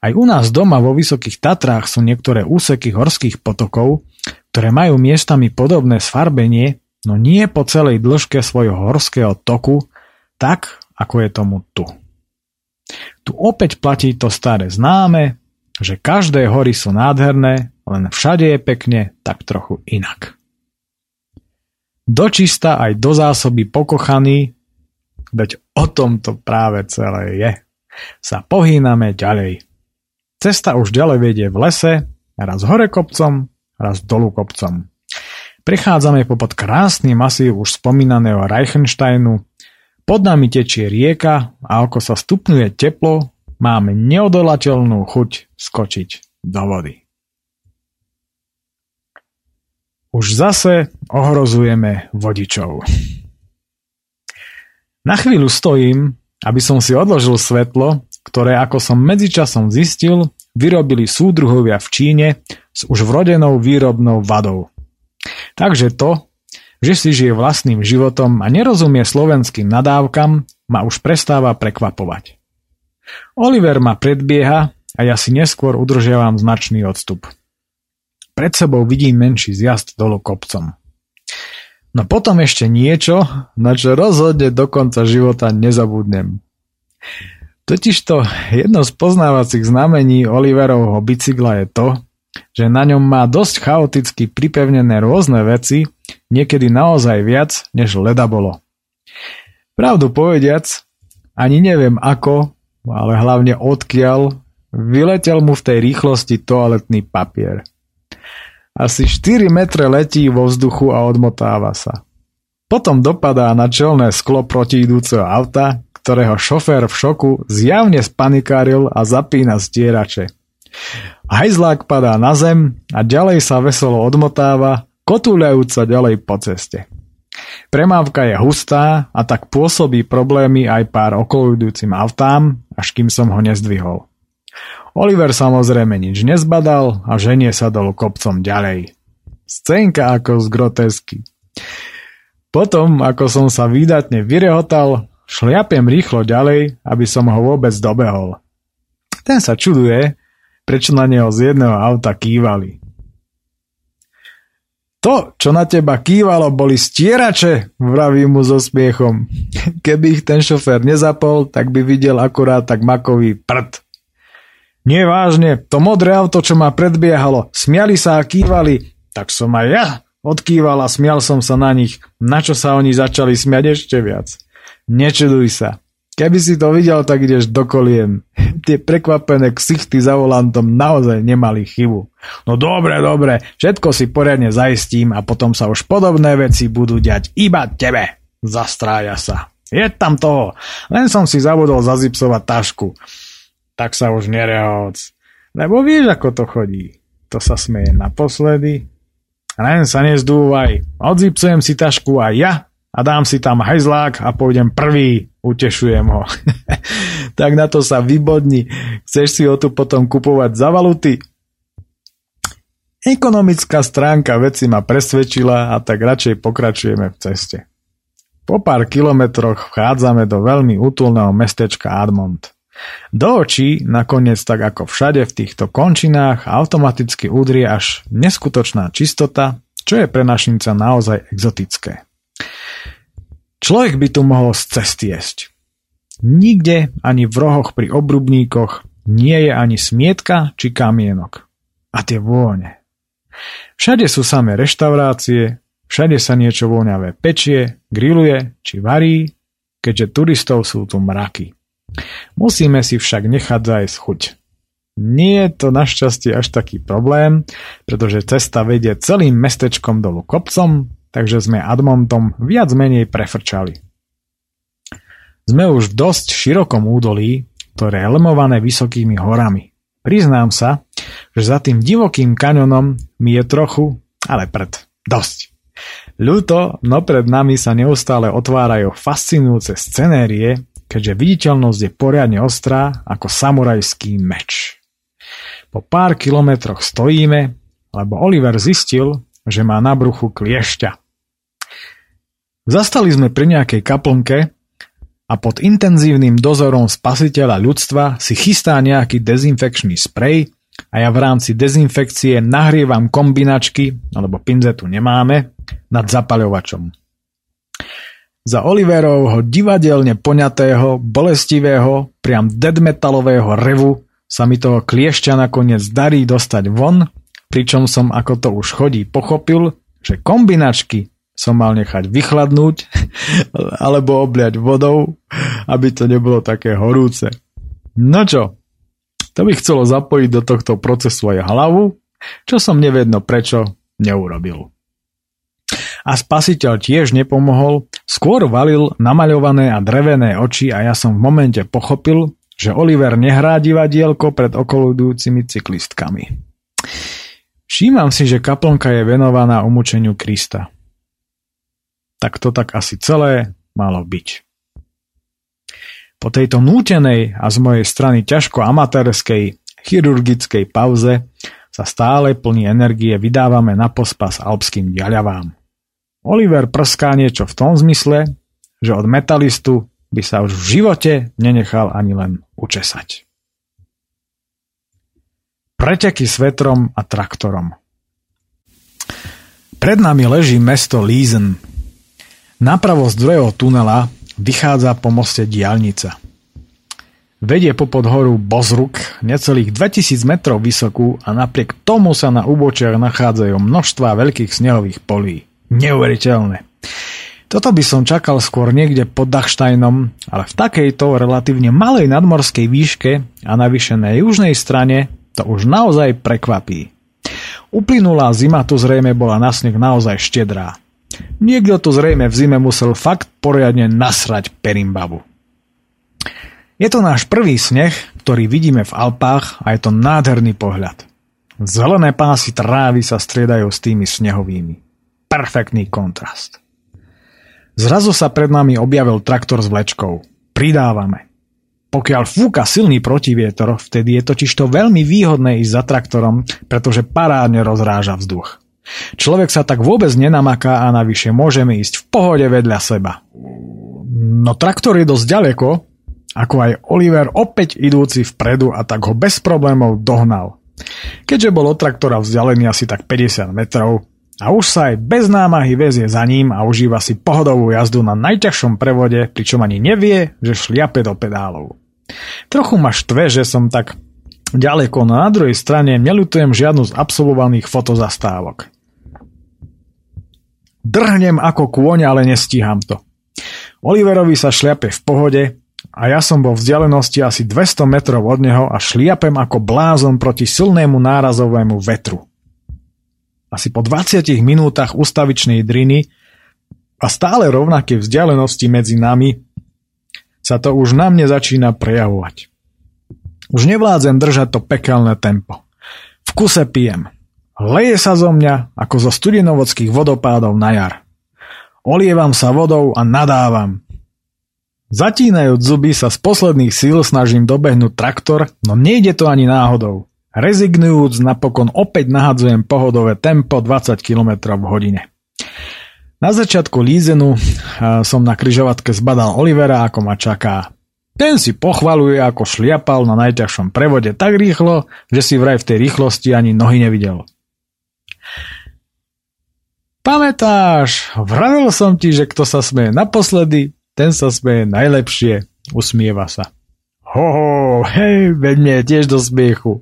Aj u nás doma vo Vysokých Tatrách sú niektoré úseky horských potokov, ktoré majú miestami podobné sfarbenie, no nie po celej dĺžke svojho horského toku, tak ako je tomu tu. Tu opäť platí to staré známe, že každé hory sú nádherné, len všade je pekne tak trochu inak. Dočista aj do zásoby pokochaný, veď o tom to práve celé je. Sa pohýname ďalej. Cesta už ďalej vedie v lese, raz hore kopcom, raz dolu kopcom. Prichádzame popod krásny masív už spomínaného Reichensteinu. Pod nami tečie rieka a ako sa stupňuje teplo, máme neodolateľnú chuť skočiť do vody. Už zase ohrozujeme vodičov. Na chvíľu stojím, aby som si odložil svetlo, ktoré, ako som medzičasom zistil, vyrobili súdruhovia v Číne s už vrodenou výrobnou vadou. Takže to, že si žije vlastným životom a nerozumie slovenským nadávkam, ma už prestáva prekvapovať. Oliver ma predbieha a ja si neskôr udržiavam značný odstup. Pred sebou vidím menší zjazd dolu kopcom. No potom ešte niečo, na čo rozhodne do konca života nezabudnem. Totižto jedno z poznávacích znamení Oliverovho bicykla je to, že na ňom má dosť chaoticky pripevnené rôzne veci, niekedy naozaj viac, než leda bolo. Pravdu povediac, ani neviem ako, ale hlavne odkiaľ, vyletel mu v tej rýchlosti toaletný papier. Asi štyri metre letí vo vzduchu a odmotáva sa. Potom dopadá na čelné sklo protiidúceho auta, ktorého šofér v šoku zjavne spanikáril a zapína stierače. Hajzlák padá na zem a ďalej sa veselo odmotáva, kotúľajúc sa ďalej po ceste. Premávka je hustá a tak pôsobí problémy aj pár okolujúcim autám, až kým som ho nezdvihol. Oliver samozrejme nič nezbadal a ženie sa dolu kopcom ďalej. Scénka ako z grotesky. Potom, ako som sa výdatne vyrehotal, šliapiem rýchlo ďalej, aby som ho vôbec dobehol. Ten sa čuduje, prečo na neho z jedného auta kývali. To, čo na teba kývalo, boli stierače, vraví mu so smiechom. Keby ich ten šofér nezapol, tak by videl akurát tak makový prd. Nie, vážne, to modré auto, čo ma predbiehalo, smiali sa a kývali, tak som aj ja odkýval a smial som sa na nich, na čo sa oni začali smiať ešte viac. Nečuduj sa, keby si to videl, tak ideš do kolien. Tie prekvapené ksichty za volantom naozaj nemali chybu. No dobre, dobre, všetko si poriadne zaistím a potom sa už podobné veci budú diať iba tebe. Zastrája sa. Je tam toho, len som si zabudol zazipsovať tašku. Tak sa už nerehoc. Lebo vieš, ako to chodí. To sa smeje naposledy. Len sa nezdúvaj. Odzipsujem si tašku aj ja a dám si tam hajzlák a pôjdem prvý. Utešujem ho. Tak na to sa vybodni. Chceš si ho tu potom kupovať za valuty? Ekonomická stránka veci ma presvedčila a tak radšej pokračujeme v ceste. Po pár kilometroch vchádzame do veľmi útulného mestečka Admont. Do očí, nakoniec tak ako všade v týchto končinách, automaticky udrie až neskutočná čistota, čo je pre našinca naozaj exotické. Človek by tu mohol z cesty jesť. Nikde ani v rohoch pri obrubníkoch nie je ani smietka či kamienok. A tie vône. Všade sú samé reštaurácie, všade sa niečo vôňavé pečie, grilluje či varí, keďže turistov sú tu mraky. Musíme si však nechať zájsť chuť. Nie je to našťastie až taký problém, pretože cesta vedie celým mestečkom dolu kopcom, takže sme Admontom viac menej prefrčali. Sme už v dosť širokom údolí, ktoré je lemované vysokými horami. Priznám sa, že za tým divokým kaňonom mi je trochu, ale prd, dosť. Ľuto, no pred nami sa neustále otvárajú fascinujúce scenérie, keďže viditeľnosť je poriadne ostrá ako samurajský meč. Po pár kilometroch stojíme, lebo Oliver zistil, že má na bruchu kliešťa. Zastali sme pri nejakej kaplnke a pod intenzívnym dozorom spasiteľa ľudstva si chystá nejaký dezinfekčný sprej a ja v rámci dezinfekcie nahrievam kombinačky, alebo pinzetu nemáme, nad zapaľovačom. Za Oliverovho divadelne poňatého, bolestivého, priam deadmetalového revu sa mi toho kliešťa nakoniec darí dostať von, pričom som, ako to už chodí, pochopil, že kombinačky som mal nechať vychladnúť alebo obliať vodou, aby to nebolo také horúce. No čo, to by chcelo zapojiť do tohto procesu aj hlavu, čo som nevedno prečo neurobil. A spasiteľ tiež nepomohol, skôr valil namaľované a drevené oči a ja som v momente pochopil, že Oliver nehrá divadielko pred okoludujúcimi cyklistkami. Všímam si, že kaplnka je venovaná umúčeniu Krista. Tak to tak asi celé malo byť. Po tejto nútenej a z mojej strany ťažko amatérskej chirurgickej pauze sa stále plní energie vydávame na pospas alpským diaľavám. Oliver prská niečo v tom zmysle, že od metalistu by sa už v živote nenechal ani len učesať. Preteky s vetrom a traktorom. Pred nami leží mesto Liezen. Napravo z druhého tunela vychádza po moste diaľnica. Vedie popod horu Bozruk, necelých dvetisíc metrov vysokú, a napriek tomu sa na úbočiach nachádzajú množstva veľkých snehových polí. Neuveriteľné. Toto by som čakal skôr niekde pod Dachsteinom, ale v takejto relatívne malej nadmorskej výške a navyše na južnej strane to už naozaj prekvapí. Uplynulá zima tu zrejme bola na sneh naozaj štedrá. Niekto tu zrejme v zime musel fakt poriadne nasrať perimbabu. Je to náš prvý sneh, ktorý vidíme v Alpách, a je to nádherný pohľad. Zelené pásy trávy sa striedajú s tými snehovými. Perfektný kontrast. Zrazu sa pred nami objavil traktor s vlečkou. Pridávame. Pokiaľ fúka silný protivietor, vtedy je totiž to veľmi výhodné ísť za traktorom, pretože parádne rozráža vzduch. Človek sa tak vôbec nenamaká a navyše môžeme ísť v pohode vedľa seba. No traktor je dosť ďaleko, ako aj Oliver opäť idúci vpredu, a tak ho bez problémov dohnal. Keďže bol od traktora vzdialený asi tak päťdesiat metrov, a už sa aj bez námahy vezie za ním a užíva si pohodovú jazdu na najťažšom prevode, pričom ani nevie, že šliape do pedálov. Trochu ma štve, že som tak ďaleko, no na druhej strane neľutujem žiadnu z absolvovaných fotozastávok. Drhnem ako kôň, ale nestíham to. Oliverovi sa šliape v pohode a ja som vo vzdialenosti asi dvesto metrov od neho a šliapem ako blázon proti silnému nárazovému vetru. Asi po dvadsiatich minútach ustavičnej driny a stále rovnaké vzdialenosti medzi nami sa to už na mne začína prejavovať. Už nevládzem držať to pekelné tempo. V kuse pijem. Leje sa zo mňa ako zo studenovodských vodopádov na jar. Olievam sa vodou a nadávam. Zatínajúc zuby sa z posledných síl snažím dobehnúť traktor, no nejde to ani náhodou. Rezignujúc, napokon opäť nahadzujem pohodové tempo dvadsať kilometrov v hodine. Na začiatku Liezenu som na križovatke zbadal Olivera, ako ma čaká. Ten si pochvaluje, ako šliapal na najťažšom prevode tak rýchlo, že si vraj v tej rýchlosti ani nohy nevidel. Pamätáš, vravel som ti, že kto sa smeje naposledy, ten sa smeje najlepšie, usmieva sa. Hoho, hej, veď mne je tiež do smiechu.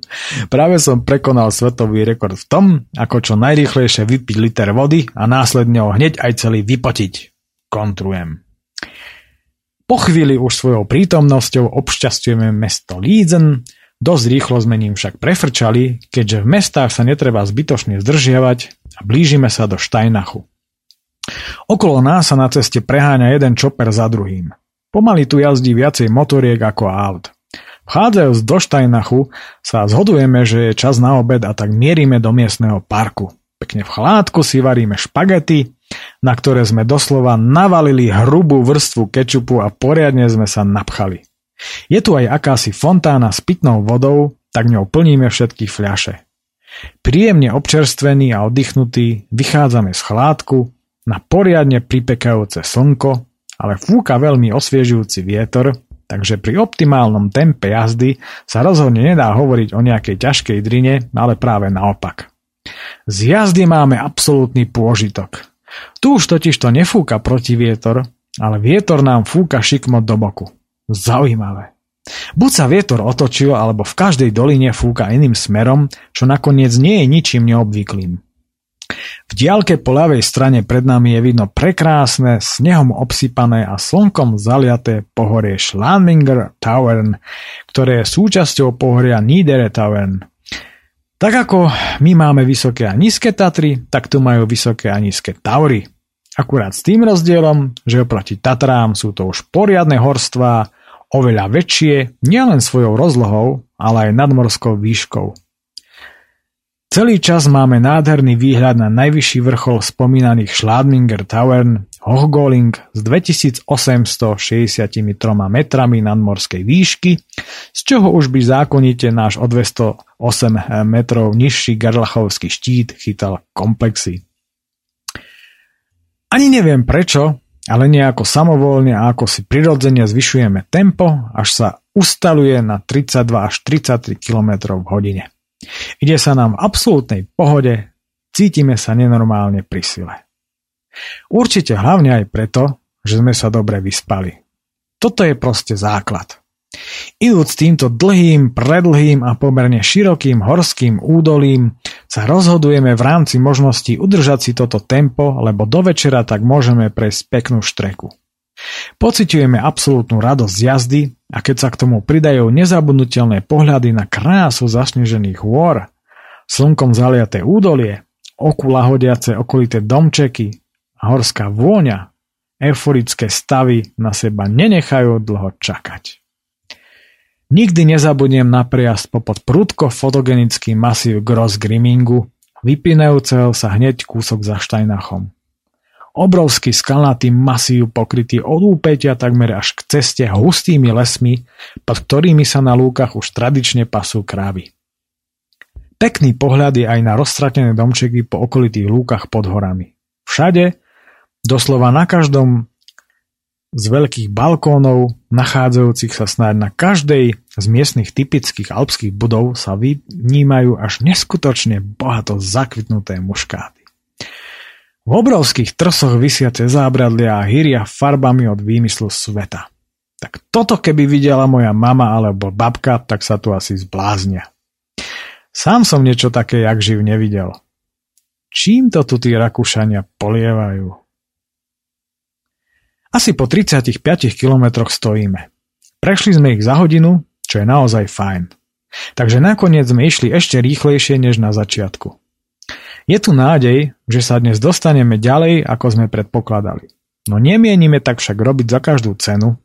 Práve som prekonal svetový rekord v tom, ako čo najrýchlejšie vypiť liter vody a následne ho hneď aj celý vypotiť. Kontrujem. Po chvíli už svojou prítomnosťou obšťastujeme mesto Liezen, dosť rýchlo sme ním však prefrčali, keďže v mestách sa netreba zbytočne zdržiavať, a blížime sa do Stainachu. Okolo nás sa na ceste preháňa jeden čoper za druhým. Pomaly tu jazdí viacej motoriek ako aut. Vchádzajúc do Stainachu sa zhodujeme, že je čas na obed, a tak mierime do miestneho parku. Pekne v chládku si varíme špagety, na ktoré sme doslova navalili hrubú vrstvu kečupu a poriadne sme sa napchali. Je tu aj akási fontána s pitnou vodou, tak ňou plníme všetky fľaše. Príjemne občerstvený a oddychnutý vychádzame z chládku na poriadne pripekajúce slnko, ale fúka veľmi osviežujúci vietor, takže pri optimálnom tempe jazdy sa rozhodne nedá hovoriť o nejakej ťažkej drine, ale práve naopak. Z jazdy máme absolútny pôžitok. Tu už totiž to nefúka protivietor, ale vietor nám fúka šikmo do boku. Zaujímavé. Buď sa vietor otočil, alebo v každej doline fúka iným smerom, čo nakoniec nie je ničím neobvyklým. V diaľke po ľavej strane pred nami je vidno prekrásne, snehom obsypané a slnkom zaliaté pohorie Schladminger Tauern, ktoré je súčasťou pohoria Niedere Tauern. Tak ako my máme vysoké a nízke Tatry, tak tu majú vysoké a nízke Taury. Akurát s tým rozdielom, že oproti Tatrám sú to už poriadne horstvá, oveľa väčšie nielen svojou rozlohou, ale aj nadmorskou výškou. Celý čas máme nádherný výhľad na najvyšší vrchol spomínaných Schladminger Tauern, Hochgoling s dvetisícosemstošesťdesiattri metrami nadmorskej výšky, z čoho už by zákonite náš o dvestoosem metrov nižší Gerlachovský štít chytal komplexy. Ani neviem prečo, ale nejako samovoľne a ako si prirodzene zvyšujeme tempo, až sa ustaluje na tridsaťdva až tridsaťtri kilometrov v hodine. Ide sa nám v absolútnej pohode, cítime sa nenormálne pri sile. Určite hlavne aj preto, že sme sa dobre vyspali. Toto je proste základ. Idúc týmto dlhým, predlhým a pomerne širokým horským údolím sa rozhodujeme v rámci možností udržať si toto tempo, lebo do večera tak môžeme prejsť peknú štreku. Pociťujeme absolútnu radosť jazdy a keď sa k tomu pridajú nezabudnutelné pohľady na krásu zasnežených hôr, slnkom zaliaté údolie, okula hodiace okolité domčeky a horská vôňa, euforické stavy na seba nenechajú dlho čakať. Nikdy nezabudnem na prejazd popod prudko fotogenický masív Grossgrimmingu, vypínajúceho sa hneď kúsok za Steinachom. Obrovský skalnatý masív pokrytý od úpätia takmer až k ceste hustými lesmi, pod ktorými sa na lúkach už tradične pasú krávy. Pekný pohľad je aj na roztratené domčeky po okolitých lúkach pod horami. Všade, doslova na každom z veľkých balkónov, nachádzajúcich sa snáď na každej z miestnych typických alpských budov, sa vnímajú až neskutočne bohato zakvitnuté muškáty. V obrovských trsoch visia zábradlia a hýria farbami od výmyslu sveta. Tak toto keby videla moja mama alebo babka, tak sa tu asi zbláznia. Sám som niečo také jak živ nevidel. Čím to tu tí Rakúšania polievajú? Asi po tridsaťpäť kilometroch stojíme. Prešli sme ich za hodinu, čo je naozaj fajn. Takže nakoniec sme išli ešte rýchlejšie než na začiatku. Je tu nádej, že sa dnes dostaneme ďalej, ako sme predpokladali. No nemienime tak však robiť za každú cenu,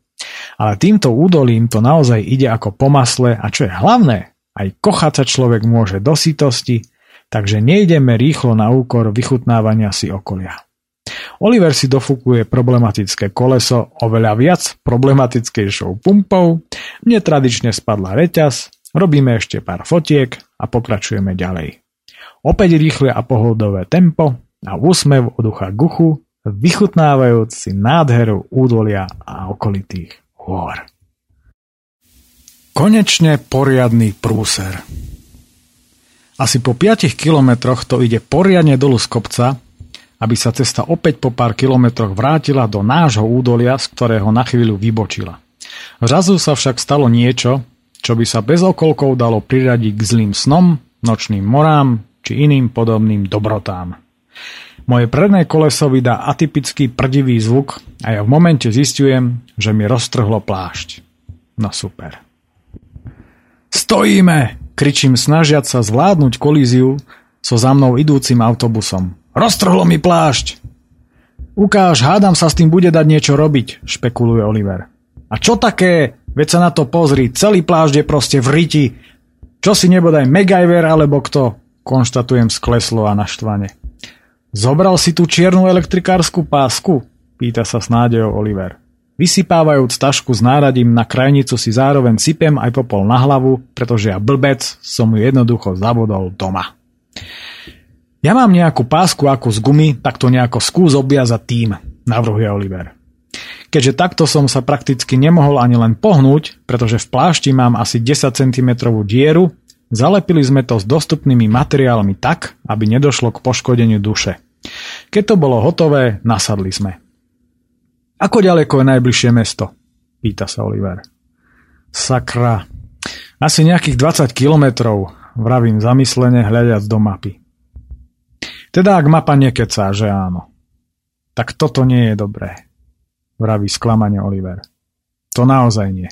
ale týmto údolím to naozaj ide ako po masle a čo je hlavné, aj kochať sa človek môže do sitosti, takže nejdeme rýchlo na úkor vychutnávania si okolia. Oliver si dofúkuje problematické koleso oveľa viac problematickejšou pumpou, mne tradične spadla reťaz, robíme ešte pár fotiek a pokračujeme ďalej. Opäť rýchle a pohodové tempo a úsmev od ucha k uchu, vychutnávajúc si nádheru údolia a okolitých hôr. Konečne poriadny prúser. Asi po piatich kilometroch to ide poriadne dolu z kopca, aby sa cesta opäť po pár kilometroch vrátila do nášho údolia, z ktorého na chvíľu vybočila. Zrazu sa však stalo niečo, čo by sa bez okolkov dalo priradiť k zlým snom, nočným morám či iným podobným dobrotám. Moje predné koleso vydá atypický prdivý zvuk a ja v momente zistujem, že mi roztrhlo plášť. No super. Stojíme! Kričím, snažiac sa zvládnuť kolíziu so za mnou idúcim autobusom. Roztrhlo mi plášť! Ukáž, hádam sa s tým bude dať niečo robiť, špekuluje Oliver. A čo také? Veď sa na to pozri, celý plášť je proste v riti. Čo si nebodaj MacGyver alebo kto? Konštatujem skleslo a naštvane. Zobral si tú čiernu elektrikárskú pásku? Pýta sa s nádejou Oliver. Vysypávajúc tašku s náradím na krajnicu si zároveň sypem aj popol na hlavu, pretože ja blbec som ju jednoducho zabudol doma. Ja mám nejakú pásku ako z gumy, tak to nejako skús objazať tým, navrhuje Oliver. Keďže takto som sa prakticky nemohol ani len pohnúť, pretože v plášti mám asi desať centimetrov dieru, zalepili sme to s dostupnými materiálmi tak, aby nedošlo k poškodeniu duše. Keď to bolo hotové, nasadli sme. Ako ďaleko je najbližšie mesto? Pýta sa Oliver. Sakra. Asi nejakých dvadsať kilometrov, vravím zamyslene, hľadiac do mapy. Teda ak mapa nekecá, že áno. Tak toto nie je dobré, vraví sklamanie Oliver. To naozaj nie.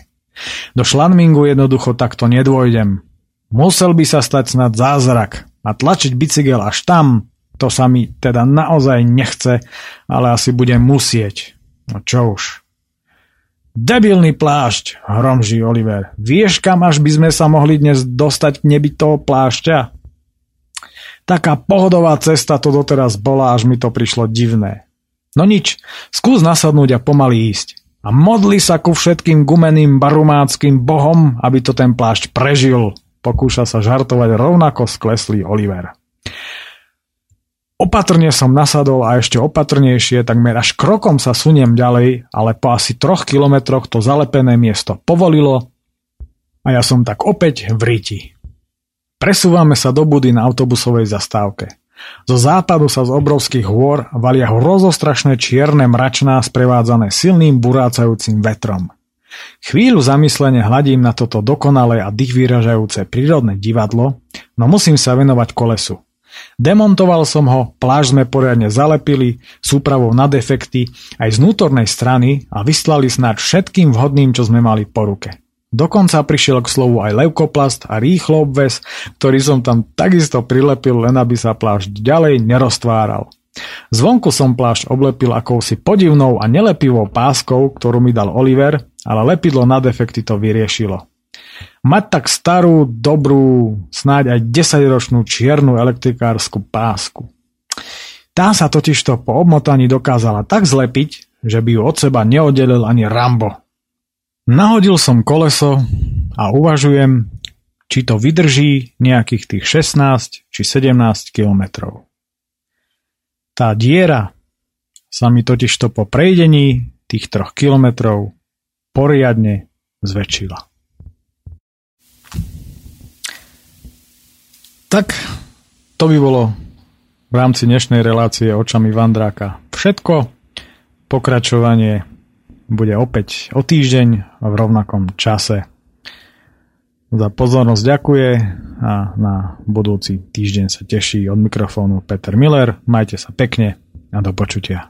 Do Schladmingu jednoducho takto nedôjdem. Musel by sa stať snad zázrak a tlačiť bicykel až tam, to sa mi teda naozaj nechce, ale asi budem musieť. No čo už. Debilný plášť, hromží Oliver. Vieš, kam až by sme sa mohli dnes dostať k nebi toho plášťa? Taká pohodová cesta to doteraz bola, až mi to prišlo divné. No nič, skús nasadnúť a pomaly ísť. A modli sa ku všetkým gumeným barumáckým bohom, aby to ten plášť prežil. Pokúša sa žartovať rovnako skleslý Oliver. Opatrne som nasadol a ešte opatrnejšie, takmer až krokom sa suniem ďalej, ale po asi troch kilometroch to zalepené miesto povolilo a ja som tak opäť v riti. Presúvame sa do budy na autobusovej zastávke. Zo západu sa z obrovských hôr valia hrozostrašné čierne mračná sprevádzané silným burácajúcim vetrom. Chvíľu zamyslene hľadím na toto dokonalé a dých vyražajúce prírodné divadlo, no musím sa venovať kolesu. Demontoval som ho, pláž sme poriadne zalepili, súpravou na defekty aj z vnútornej strany a vyslali snáď všetkým vhodným, čo sme mali po ruke. Dokonca prišiel k slovu aj leukoplast a rýchlo obves, ktorý som tam takisto prilepil, len aby sa plášť ďalej neroztváral. Zvonku som plášť oblepil akousi podivnou a nelepivou páskou, ktorú mi dal Oliver, ale lepidlo na defekty to vyriešilo. Mať tak starú, dobrú, snáď aj desaťročnú čiernu elektrikársku pásku. Tá sa totižto po obmotaní dokázala tak zlepiť, že by ju od seba neoddelil ani Rambo. Nahodil som koleso a uvažujem, či to vydrží nejakých tých šestnásť či sedemnásť kilometrov. Tá diera sa mi totižto po prejdení tých troch kilometrov poriadne zväčšila. Tak to by bolo v rámci dnešnej relácie Očami vandráka všetko. Pokračovanie bude opäť o týždeň v rovnakom čase. Za pozornosť ďakuje a na budúci týždeň sa teší od mikrofónu Peter Miller. Majte sa pekne a do počutia.